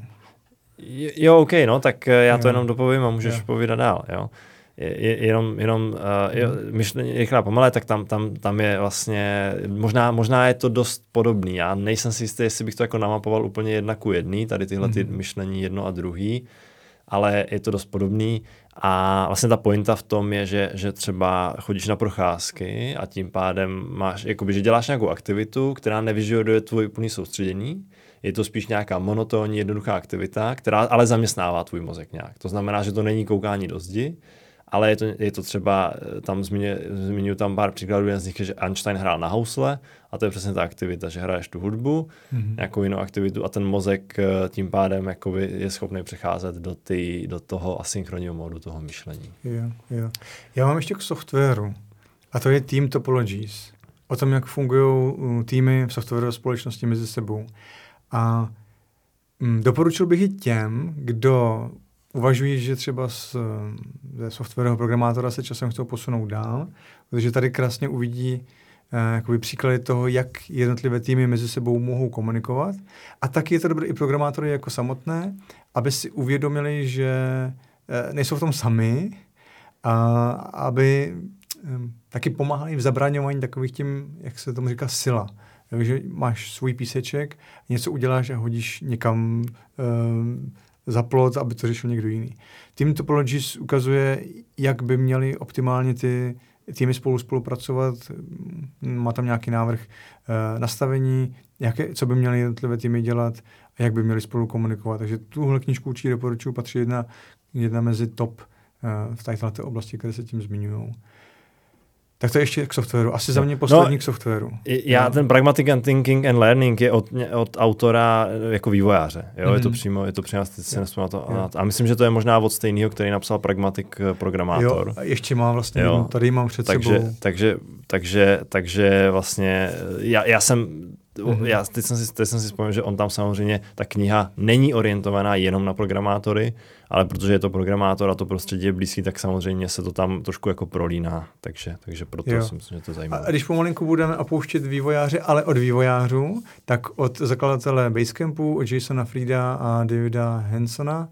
Jo, OK, no, tak já jo. to jenom dopovím a můžeš jo. povídat dál, jo. Je, jenom, jenom uh, jo, myšlení rychlé a pomalé, tak tam, tam, tam je vlastně, možná, možná je to dost podobný. Já nejsem si jistý, jestli bych to jako namapoval úplně jedna ku jedný, tady tyhle ty mm-hmm. myšlení jedno a druhý, ale je to dost podobný. A vlastně ta pointa v tom je, že, že třeba chodíš na procházky a tím pádem máš, jakoby, že děláš nějakou aktivitu, která nevyžaduje tvoje plné soustředění. Je to spíš nějaká monotónní, jednoduchá aktivita, která ale zaměstnává tvůj mozek nějak. To znamená, že to není koukání do zdi, ale je to, je to třeba, tam zmiňuji tam pár příkladů, jeden z nich je, že Einstein hrál na housle a to je přesně ta aktivita, že hraješ tu hudbu, mm-hmm. nějakou jinou aktivitu a ten mozek tím pádem jakoby je schopný přecházet do, ty, do toho asynchronního módu toho myšlení. Jo, jo. Já mám ještě k softwaru a to je Team Topologies. O tom, jak fungují týmy v softwarové společnosti mezi sebou. A hm, doporučil bych i těm, kdo uvažují, že třeba z, ze softwarového programátora se časem chtěl posunout dál, protože tady krásně uvidí eh, jakoby příklady toho, jak jednotlivé týmy mezi sebou mohou komunikovat. A taky je to dobré i programátory jako samotné, aby si uvědomili, že eh, nejsou v tom sami a aby eh, taky pomáhali v zabraňování takových tím, jak se tomu říká, sila. Takže máš svůj píseček, něco uděláš a hodíš někam... Eh, za plot, aby to řešil někdo jiný. Team Topologies ukazuje, jak by měly optimálně ty týmy spolu spolupracovat, má tam nějaký návrh e, nastavení, jaké, co by měly jednotlivé týmy dělat a jak by měly spolu komunikovat. Takže tuhle knížku určitě doporučuji, patří jedna, jedna mezi top e, v této oblasti, které se tím zmiňují. Tak to ještě k softwaru. Asi za mě poslední no, k softwaru. Já no. Ten Pragmatic and Thinking and Learning je od, od autora jako vývojáře. Jo? Mm-hmm. Je to přímo, je to přímo, se na to. Jo. A myslím, že to je možná od stejného, který napsal Pragmatic Programátor. Jo, a ještě mám vlastně, jo. Tady mám před takže, sebou. Takže, takže, takže vlastně, já, já jsem... Mm-hmm. Já teď jsem, si, teď jsem si vzpomněl, že on tam samozřejmě, ta kniha není orientovaná jenom na programátory, ale protože je to programátor a to prostředí je blízký, tak samozřejmě se to tam trošku jako prolíná. Takže, takže proto jo. Si myslím, že to zajímavé. A když pomalinku budeme opouštět vývojáře, ale od vývojářů, tak od zakladatele Basecampu, od Jasona Frieda a Davida Hansona,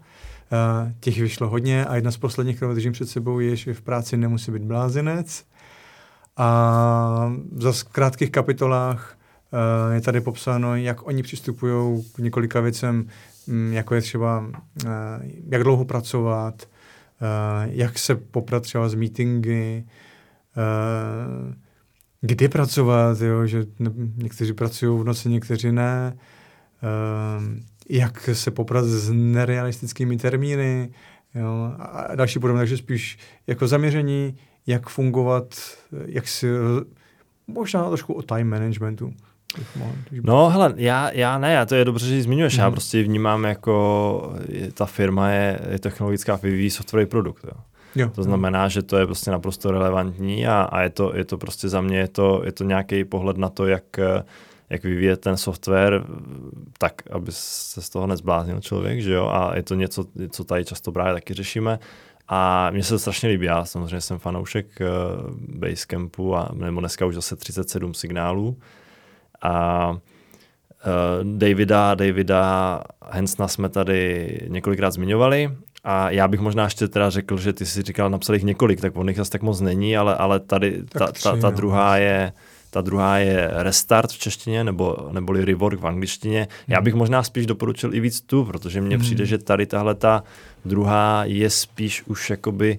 těch vyšlo hodně a jedna z posledních, kterou držím před sebou, je, že v práci nemusí být blázinec. A za krátkých kapitolách je tady popsáno, jak oni přistupují k několika věcem, jako je třeba, jak dlouho pracovat, jak se poprat třeba z meetingy, kdy pracovat, jo, že někteří pracují v noci, někteří ne, jak se poprat s nerealistickými termíny, jo, a další podobně, takže spíš jako zaměření, jak fungovat, jak si, možná trošku o time managementu. No hele, já, já ne, já to je dobře, že ji zmiňuješ, mm. já prostě vnímám jako, je, ta firma je, je technologická, vyvíjí softwarový produkt. Jo. Jo. To znamená, že to je prostě naprosto relevantní a, a je, to, je to prostě za mě, je to, je to nějaký pohled na to, jak, jak vyvíjet ten software tak, aby se z toho nezbláznil člověk, že jo, a je to něco, co tady často právě taky řešíme. A mně se to strašně líbí, já samozřejmě jsem fanoušek uh, Basecampu, a, nebo dneska už zase třicet sedm signálů. A uh, Davida, Davida Hansona jsme tady několikrát zmiňovali a já bych možná ještě teda řekl, že ty jsi říkal, napsali jich několik, tak on jich zase tak moc není, ale, ale tady ta, tři, ta, ta, druhá je, ta druhá je Restart v češtině, nebo, neboli Rework v angličtině. Hmm. Já bych možná spíš doporučil i víc tu, protože mně hmm. přijde, že tady tahle ta druhá je spíš už jakoby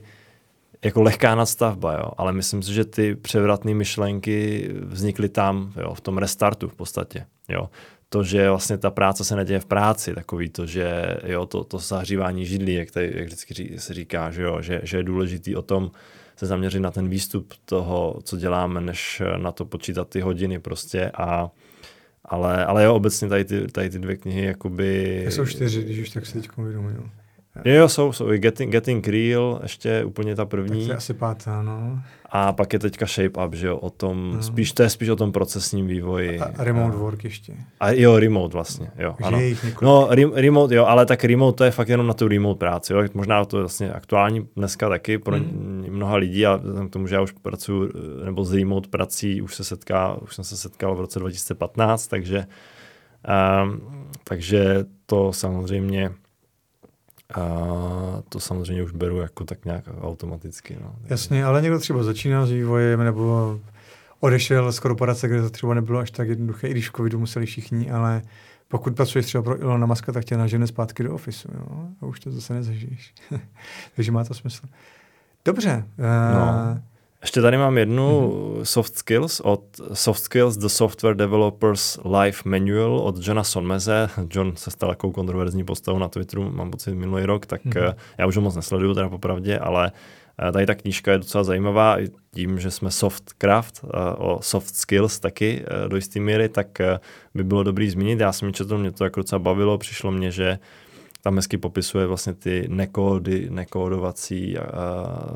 jako lehká nadstavba, jo? Ale myslím si, že ty převratné myšlenky vznikly tam, jo? V tom Restartu v podstatě. Jo? To, že vlastně ta práce se neděje v práci, takový to, že jo, to, to zahřívání židlí, jak, tady, jak vždycky se říká, že, jo? Že, že je důležitý o tom se zaměřit na ten výstup toho, co děláme, než na to počítat ty hodiny prostě a ale, ale jo, obecně tady ty, tady ty dvě knihy jakoby... To jsou čtyři, když už tak se teďko uvědomuju. Jo, jo, jsou, jsou i Getting, Getting Real, ještě úplně ta první. Tak to je asi pátá, no. A pak je teďka Shape Up, že jo, o tom, no. Spíš, to je spíš o tom procesním vývoji. A, a remote a, work ještě. A jo, remote vlastně, jo, že ano. No, re, remote, jo, ale tak remote to je fakt jenom na tu remote práci, jo, možná to je vlastně aktuální dneska taky pro hmm. mnoha lidí a k tomu, že já už pracuji, nebo s remote prací už se setká, už jsem se setkal v roce dva tisíce patnáct, takže, um, takže to samozřejmě a to samozřejmě už beru jako tak nějak automaticky. No. Jasně, ale někdo třeba začíná s vývojem nebo odešel z korporace, kde to třeba nebylo až tak jednoduché, i když v covidu museli všichni, ale pokud pracuješ třeba pro Ilona Muska, tak tě nažene zpátky do ofisu, jo? A už to zase nezažiješ. Takže má to smysl. Dobře. Uh... No. Ještě tady mám jednu mm-hmm. Soft Skills od Soft Skills, The Software Developers Life Manual od Johna Sonmeze. John se stal takovou kontroverzní postavou na Twitteru, mám pocit minulý rok, tak mm-hmm. já už ho moc nesleduju teda popravdě, ale tady ta knížka je docela zajímavá i tím, že jsme Softcraft, o Soft Skills taky do jisté míry, tak by bylo dobrý zmínit. Já jsem ji četl, mě to jako docela bavilo, přišlo mně, že tam hezky popisuje vlastně ty nekódy, nekódovací uh,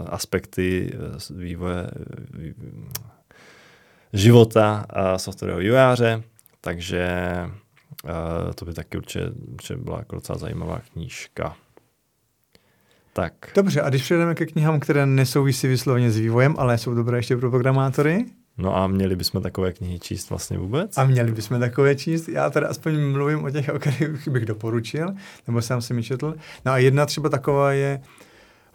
aspekty uh, vývoje uh, života uh, softwarového vývojáře, takže uh, to by taky určitě, určitě byla jako docela zajímavá knížka. Tak. Dobře, a když přejdeme ke knihám, které nesouvisí vysloveně s vývojem, ale jsou dobré ještě pro programátory? No a měli bychom takové knihy číst vlastně vůbec? A měli bychom takové číst. Já teda aspoň mluvím o těch, o kterých bych doporučil, nebo sám jsem ji četl. No a jedna třeba taková je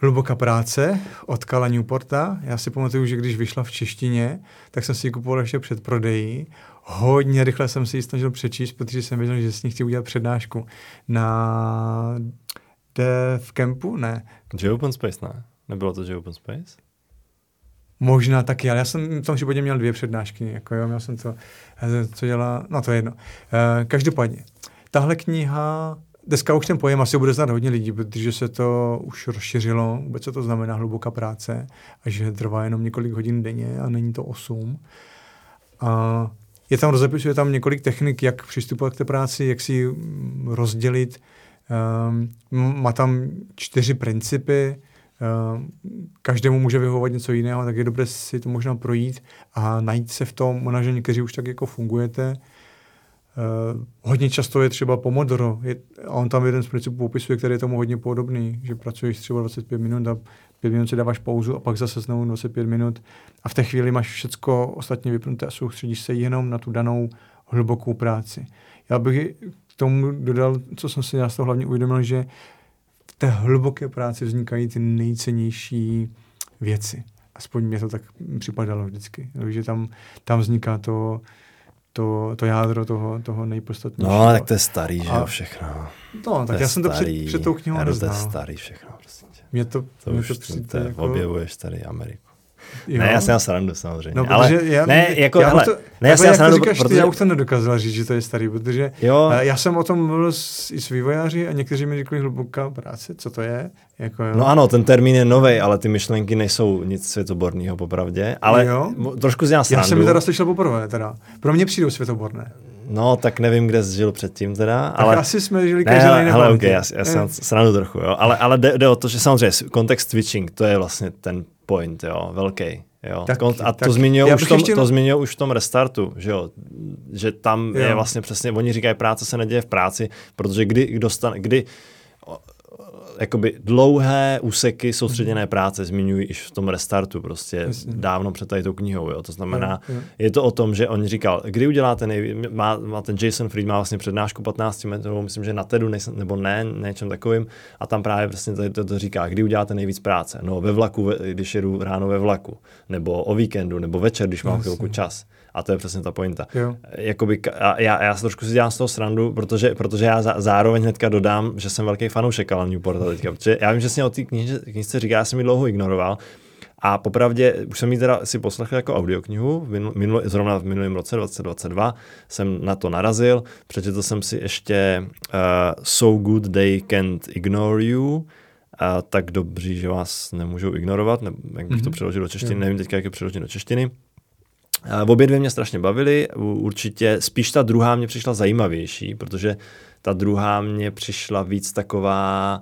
Hluboká práce od Cala Newporta. Já si pamatuju, že když vyšla v češtině, tak jsem si ji kupoval ještě před prodejí. Hodně rychle jsem si ji snažil přečíst, protože jsem věděl, že s ní chci udělat přednášku na v campu, ne? J Open Space, ne? Nebylo to J Open Space? Možná taky, ale já jsem v tom případě měl dvě přednášky, jako jo, měl jsem to, co dělá, no to je jedno. E, každopádně, tahle kniha, dneska už ten pojem asi bude znát hodně lidí, protože se to už rozšířilo, vůbec co to znamená hluboká práce, a že trvá jenom několik hodin denně a není to osm. A je tam rozepisuje tam několik technik, jak přistupovat k té práci, jak si ji rozdělit. Um, má tam čtyři principy, um, každému může vyhovovat něco jiného, tak je dobré si to možná projít a najít se v tom, možná, že někteří už tak jako fungujete. Uh, hodně často je třeba Pomodoro, je, a on tam jeden z principů popisuje, který je tomu hodně podobný, že pracuješ třeba dvacet pět minut a pět minut si dáváš pauzu a pak zase znovu dvacet pět minut a v té chvíli máš všecko ostatně vypnuté a soustředíš se jenom na tu danou hlubokou práci. Já bych k tomu dodal, co jsem si já z toho hlavně uvědomil, že v té hluboké práci vznikají ty nejcennější věci. Aspoň mě to tak připadalo vždycky, že tam, tam vzniká to To, to jádro toho, toho nejpodstatnějšího. No, tak to je starý, že jo, všechno. No, tak já jsem to před, před tou knihou neznal. To je starý všechno, prostě. Mě to, to mě už to to jako... objevuješ tady Ameriku. Jo? Ne, já jsem na srandu samozřejmě. No, ale já, ne, jako, já hele, to, ne, já jsem na srandu, protože... Ty, já už to nedokázal říct, že to je starý, protože jo. Já jsem o tom mluvil s, i s vývojáři a někteří mi řekli hluboká práce, co to je? Jako, no ano, ten termín je novej, ale ty myšlenky nejsou nic světoborného popravdě, ale jo. Trošku z nás srandu. Já jsem mi teda slyšel poprvé, teda. Pro mě přijdou světoborné. No, tak nevím, kde jsi žil předtím teda, tak ale... asi jsme žili každý jiný nebalit. Okay, já, já jsem srandu trochu, jo, ale, ale jde, jde o to, že samozřejmě kontext switching, to je vlastně ten point, jo, velký, jo. Taky, a to zmiňují už, ještě... už v tom restartu, že jo, že tam jo. Je vlastně přesně, oni říkají, práce se neděje v práci, protože kdy, kdo stane, kdy jakoby dlouhé úseky soustředěné práce zmiňují již v tom restartu, prostě Jasně. dávno před tady tou knihou, jo. To znamená, jo, jo. Je to o tom, že on říkal, kdy uděláte, nejvě- má, má ten Jason Fried, má vlastně přednášku patnáct minut, myslím, že na TEDu, nejsem, nebo ne, něčem takovým, a tam právě vlastně tady to, to říká, kdy uděláte nejvíc práce, no ve vlaku, ve, když jedu ráno ve vlaku, nebo o víkendu, nebo večer, když mám chvilku čas. A to je přesně ta pointa. Jakoby, a já, já se trošku si dělám z toho srandu, protože, protože já za, zároveň hnedka dodám, že jsem velký fanoušek Cala Newporta teďka, protože já vím, že jsi mě o té knižce říká, já jsem ji dlouho ignoroval a popravdě už jsem ji teda si poslechl jako audioknihu, minul, zrovna v minulém roce dvacet dvacet dva jsem na to narazil, přečetl jsem si ještě uh, So Good They Can't Ignore You, a tak dobří, že vás nemůžou ignorovat, ne, jak bych mm-hmm. to přeložil do češtiny, jo. Nevím teďka, jak je přeložit do češtiny. V obě dvě mě strašně bavily, určitě spíš ta druhá mě přišla zajímavější, protože ta druhá mě přišla víc taková,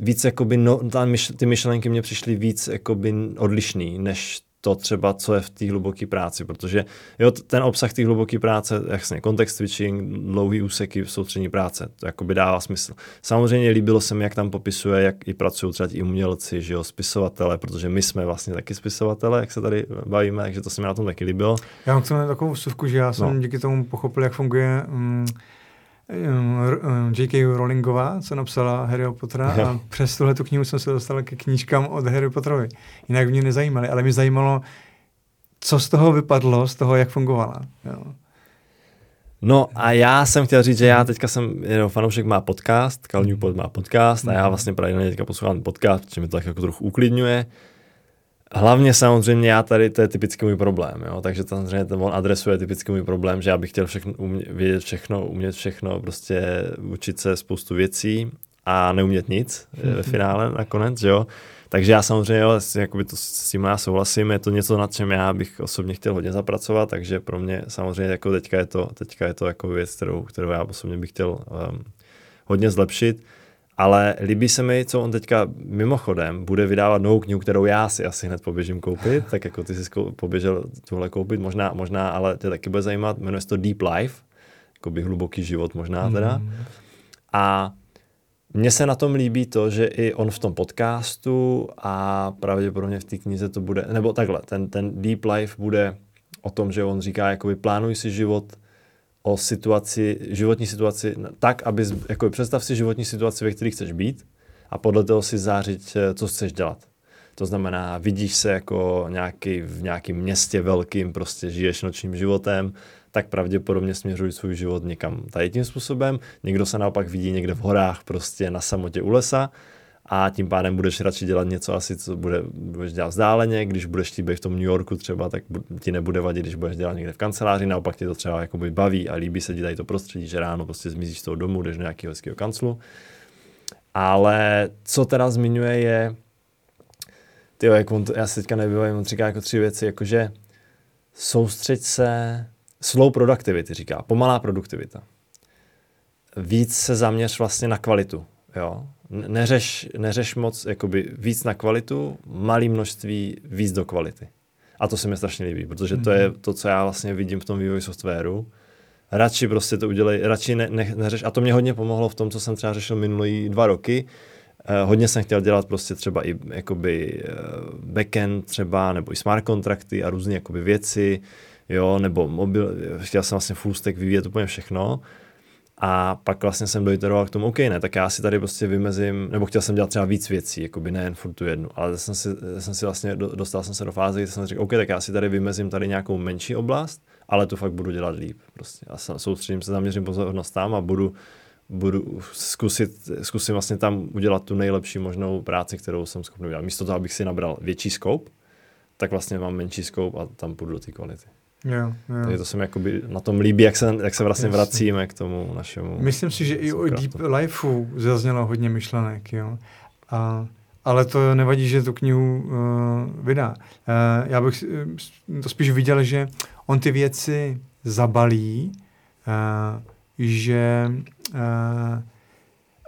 víc jakoby, no, ta myš, ty myšlenky mě přišly víc jakoby odlišný, než to třeba, co je v té hluboké práci, protože jo, ten obsah té hluboké práce, jasně, kontext switching, dlouhý úseky v soustředění práce, to jakoby dává smysl. Samozřejmě líbilo se mi, jak tam popisuje, jak i pracují třeba i umělci, že jo, spisovatelé, protože my jsme vlastně taky spisovatelé, jak se tady bavíme, takže to se mi na tom taky líbilo. Já mám k tomu takovou vsuvku, že já jsem no. díky tomu pochopil, jak funguje mm, J K Rowlingová, co napsala Harryho Pottera no. a přes tuhle tu knihu jsem se dostal ke knížkám od Harry Potterovi. Jinak mě nezajímaly, ale mě zajímalo, co z toho vypadlo, z toho, jak fungovala. Jo. No a já jsem chtěl říct, že já teďka jsem, jenom fanoušek má podcast, Cal Newport má podcast a já vlastně pravidelně teďka poslouchám podcast, protože mi to tak jako trochu uklidňuje. Hlavně samozřejmě já tady, to je typický můj problém, jo? Takže samozřejmě on adresuje typický můj problém, že já bych chtěl všechno umě, vědět všechno, umět všechno, prostě učit se spoustu věcí a neumět nic ve finále nakonec, jo. Takže já samozřejmě, jo, jakoby to s tím já souhlasím, je to něco, nad čem já bych osobně chtěl hodně zapracovat, takže pro mě samozřejmě jako teďka je to, teďka je to jako věc, kterou, kterou já osobně bych chtěl um, hodně zlepšit. Ale líbí se mi, co on teďka mimochodem bude vydávat novou knihu, kterou já si asi hned poběžím koupit, tak jako ty jsi poběžel tuhle koupit, možná, možná, ale tě taky bude zajímat, jmenuje se to Deep Life, jako by hluboký život možná teda. Mm. A mně se na tom líbí to, že i on v tom podcastu a pravděpodobně v té knize to bude, nebo takhle, ten, ten Deep Life bude o tom, že on říká, jakoby plánuj si život, o situaci, životní situaci tak, aby, jako představ si životní situaci, ve které chceš být a podle toho si zářit, co chceš dělat. To znamená, vidíš se jako nějaký, v nějakém městě velkým, prostě žiješ nočním životem, tak pravděpodobně směřují svůj život někam tady tím způsobem. Někdo se naopak vidí někde v horách, prostě na samotě u lesa a tím pádem budeš radši dělat něco asi, co bude, budeš dělat vzdáleně, když budeš chtít být v tom New Yorku třeba, tak ti nebude vadit, když budeš dělat někde v kanceláři, naopak tě to třeba jakoby baví a líbí se ti tady to prostředí, že ráno prostě zmizíš z toho domu, jdeš do nějakého hezkého kanclu. Ale co teda zmiňuje je, tyjo, jak on to, já se teďka nevím, on říká jako tři věci, jakože soustřeď se, slow productivity říká, pomalá produktivita. Víc se zaměř vlastně na kvalitu, jo. Neřeš, neřeš moc, jakoby víc na kvalitu, malý množství víc do kvality. A to se mi strašně líbí, protože to je to, co já vlastně vidím v tom vývoji softwaru. Radši prostě to udělej, radši ne, ne, neřeš, a to mě hodně pomohlo v tom, co jsem třeba řešil minulý dva roky. Eh, hodně jsem chtěl dělat prostě třeba i jakoby backend třeba, nebo i smart kontrakty a různé jakoby věci, jo, nebo mobil, chtěl jsem vlastně full stack vyvíjet úplně všechno. A pak vlastně jsem dojiteroval k tomu, OK, ne, tak já si tady prostě vymezím, nebo chtěl jsem dělat třeba víc věcí, jakoby nejen furt tu jednu, ale jsem si, jsem si vlastně, dostal jsem se do fáze, kdy jsem řekl, OK, tak já si tady vymezím tady nějakou menší oblast, ale tu fakt budu dělat líp prostě. A soustředím se, zaměřím pozornost tam a budu, budu zkusit, zkusím vlastně tam udělat tu nejlepší možnou práci, kterou jsem schopný udělat. Místo toho, abych si nabral větší scope, tak vlastně mám menší scope a tam půjdu do té kvality. Jo, jo. Takže to se mi jakoby na tom líbí, jak se, jak se vlastně vracíme k tomu našemu... Myslím si, že i o Deep Lifeu zaznělo hodně myšlenek, jo. A, ale to nevadí, že tu knihu uh, vydá. Uh, já bych to spíš viděl, že on ty věci zabalí, uh, že... Uh,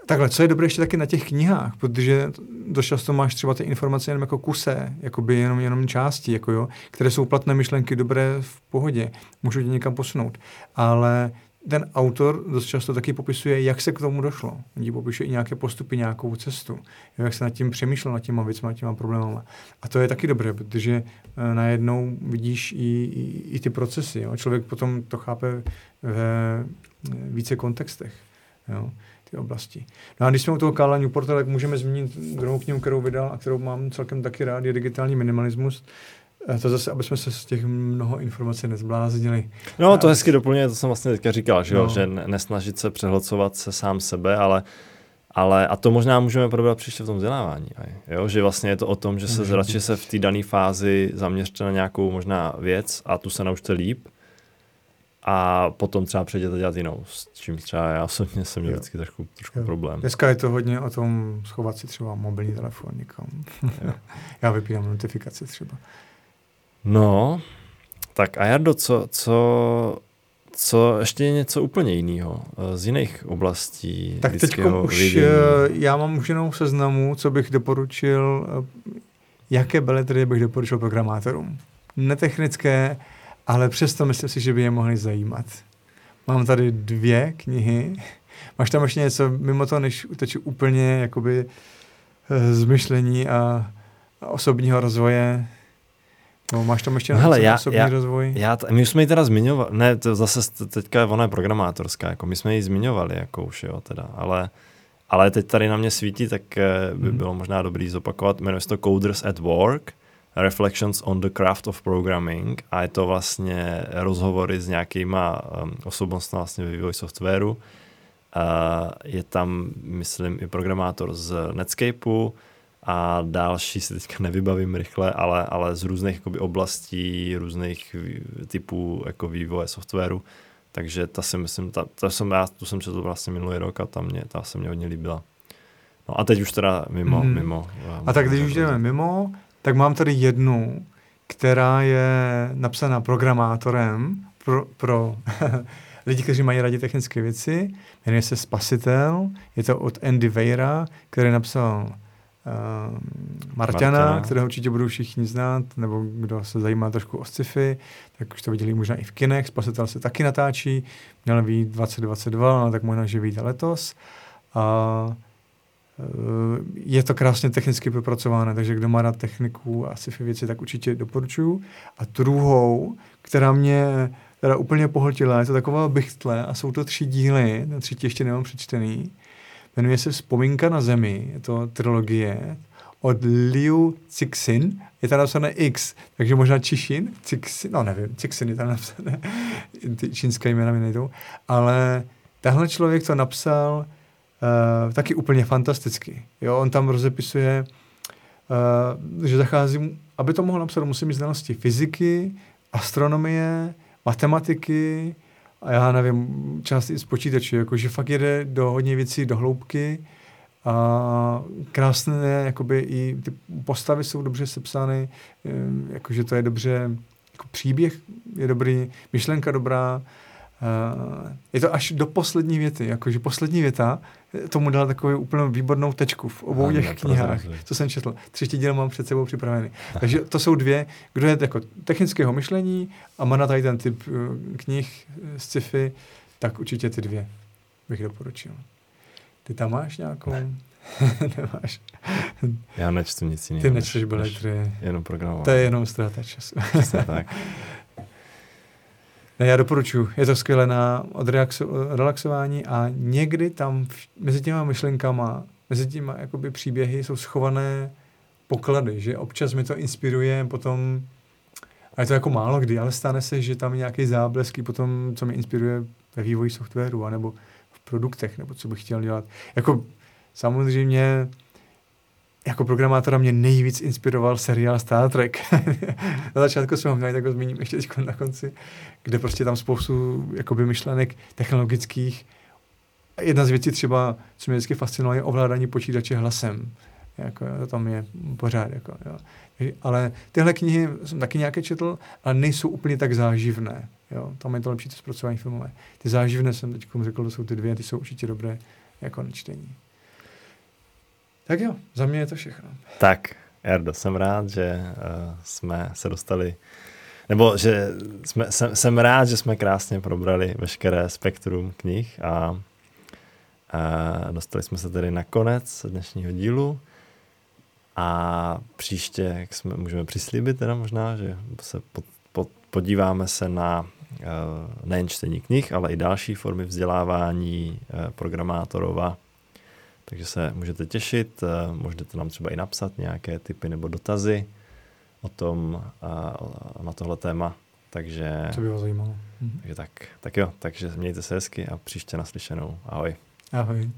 Takhle, co je dobré ještě taky na těch knihách, protože dost často máš třeba ty informace jenom jako kuse, jakoby jenom, jenom části, jako jo, které jsou platné myšlenky, dobré, v pohodě, můžu tě někam posunout. Ale ten autor dost často taky popisuje, jak se k tomu došlo. Oni popisuje i nějaké postupy, nějakou cestu, jo, jak se nad tím přemýšlel, nad těma věcma, nad těma problémama. A to je taky dobré, protože e, najednou vidíš i, i, i ty procesy. Jo. Člověk potom to chápe ve více kontextech. Jo. Oblasti. No a když jsme u toho Cala Newporta, tak můžeme zmínit druhou knihu, kterou vydal a kterou mám celkem taky rád, je Digitální minimalismus. To zase, aby jsme se z těch mnoho informací nezbláznili. No to a... hezky doplňuje, to jsem vlastně teďka říkal, že, no. jo, že nesnažit se přehlcovat se sám sebe, ale, ale a to možná můžeme probrat příště v tom vzdělávání. Jo? Že vlastně je to o tom, že se radši se v té dané fázi zaměřte na nějakou možná věc a tu se naučte líp. A potom třeba přejděte dělat jinou, s čím třeba já osobně jsem měl vždycky trošku, trošku problém. Dneska je to hodně o tom schovat si třeba mobilní telefon někam. Já vypínám notifikaci třeba. No, tak a Jardo, co, co, co ještě něco úplně jiného z jiných oblastí? Tak teď už já mám už jenom seznamu, co bych doporučil, jaké beletrie bych doporučil programátorům. Netechnické, ale přesto myslím si, že by je mohli zajímat. Mám tady dvě knihy. Máš tam ještě něco mimo to, než uteču úplně jakoby z myšlení a, a osobního rozvoje? No, máš tam ještě Hele, něco já, osobní já, rozvoj? Já t- my jsme ji teda zmiňovali. Ne, to zase teďka ona je programátorská. Jako my jsme ji zmiňovali, jako už jo, teda. Ale, ale teď tady na mě svítí, tak by hmm. bylo možná dobrý zopakovat. Jmenuje se to Coders at Work. Reflections on the Craft of Programming a je to vlastně rozhovory s nějakýma um, osobnostmi vlastně vývoj softwaru. Uh, je tam, myslím, i programátor z Netscapeu a další si teďka nevybavím rychle, ale, ale z různých jakoby, oblastí, různých typů jako vývoje softwaru. Takže ta si myslím, ta, ta jsem, já tu jsem četl vlastně minulý rok a ta, mě, ta se mě hodně líbila. No a teď už teda mimo. Mm. mimo a tak když už jdeme mimo... Tak mám tady jednu, která je napsaná programátorem pro, pro lidi, kteří mají rádi technické věci. Jmenuje se Spasitel, je to od Andy Weira, který napsal uh, Marťana, Martina. Kterého určitě budou všichni znát, nebo kdo se zajímá trošku o sci-fi, tak už to viděli možná i v kinech. Spasitel se taky natáčí, měl vyjít dvacet dvacet dva, no tak možná, že vyjde letos. A uh, je to krásně technicky propracované, takže kdo má rád techniku a sci-fi věci, tak určitě doporučuju. A druhou, která mě teda úplně pohltila, je to taková bychtle a jsou to tři díly, na třetí ještě nemám přečtený, jmenuje se Vzpomínka na zemi, je to trilogie od Liu Cixin, je tam napsané X, takže možná Čišin, Cixin, no nevím, Cixin je tam napsané, ty čínské jména mi nejdou, ale tahle člověk to napsal uh, taky úplně fantasticky. Jo, on tam rozepisuje, uh, že zachází, aby to mohl napsat, musí mít znalosti fyziky, astronomie, matematiky a já nevím, část i z počítačů, jakože fakt jede do hodně věcí, do hloubky a krásné, jakoby i ty postavy jsou dobře sepsány, jakože to je dobře, jako příběh je dobrý, myšlenka dobrá, je to až do poslední věty, jakože poslední věta tomu dala takovou úplně výbornou tečku v obou a těch knihách, co jsem četl. Třetí díl mám před sebou připravený. Takže to jsou dvě, kdo je jako technického myšlení a má na tady ten typ knih sci-fi, tak určitě ty dvě bych doporučil. Ty tam máš nějakou? Ne. Nemáš. Já nečtu nic jiného. Ty nečteš beletry. Jenom programování. To je jenom ztráta času. Přesně tak. Ne, já doporučuji. Je to skvělé na odreaxo- relaxování a někdy tam v, mezi těma myšlenkama, mezi těma jakoby příběhy jsou schované poklady, že občas mi to inspiruje potom, a je to jako málo kdy, ale stane se, že tam je nějaký záblesky potom, co mi inspiruje ve vývoji softwaru, anebo v produktech, nebo co bych chtěl dělat. Jako samozřejmě jako programátora mě nejvíc inspiroval seriál Star Trek. Na začátku jsme ho měli, tak ho zmíním ještě teď na konci, kde prostě tam spoustu jakoby myšlenek technologických. Jedna z věcí třeba, co mě vždycky fascinovalo, je ovládání počítače hlasem. Jako, to tam je pořád. Jako, jo. Ale tyhle knihy jsem taky nějaké četl, ale nejsou úplně tak záživné. Jo. Tam je to lepší to zpracování filmové. Ty záživné jsem teď řekl, to jsou ty dvě, ty jsou určitě dobré jako na čtení. Tak jo, za mě je to všechno. Tak, Jardo, jsem rád, že uh, jsme se dostali, nebo že jsme, jsem, jsem rád, že jsme krásně probrali veškeré spektrum knih a uh, dostali jsme se tedy na konec dnešního dílu a příště, jak jsme, můžeme přislíbit teda možná, že se pod, pod, podíváme se na uh, nejen čtení knih, ale i další formy vzdělávání uh, programátorova. Takže se můžete těšit, můžete nám třeba i napsat nějaké tipy nebo dotazy o tom, na tohle téma. Takže, co by vás zajímalo. Takže tak, tak jo, takže mějte se hezky a příště naslyšenou. Ahoj. Ahoj.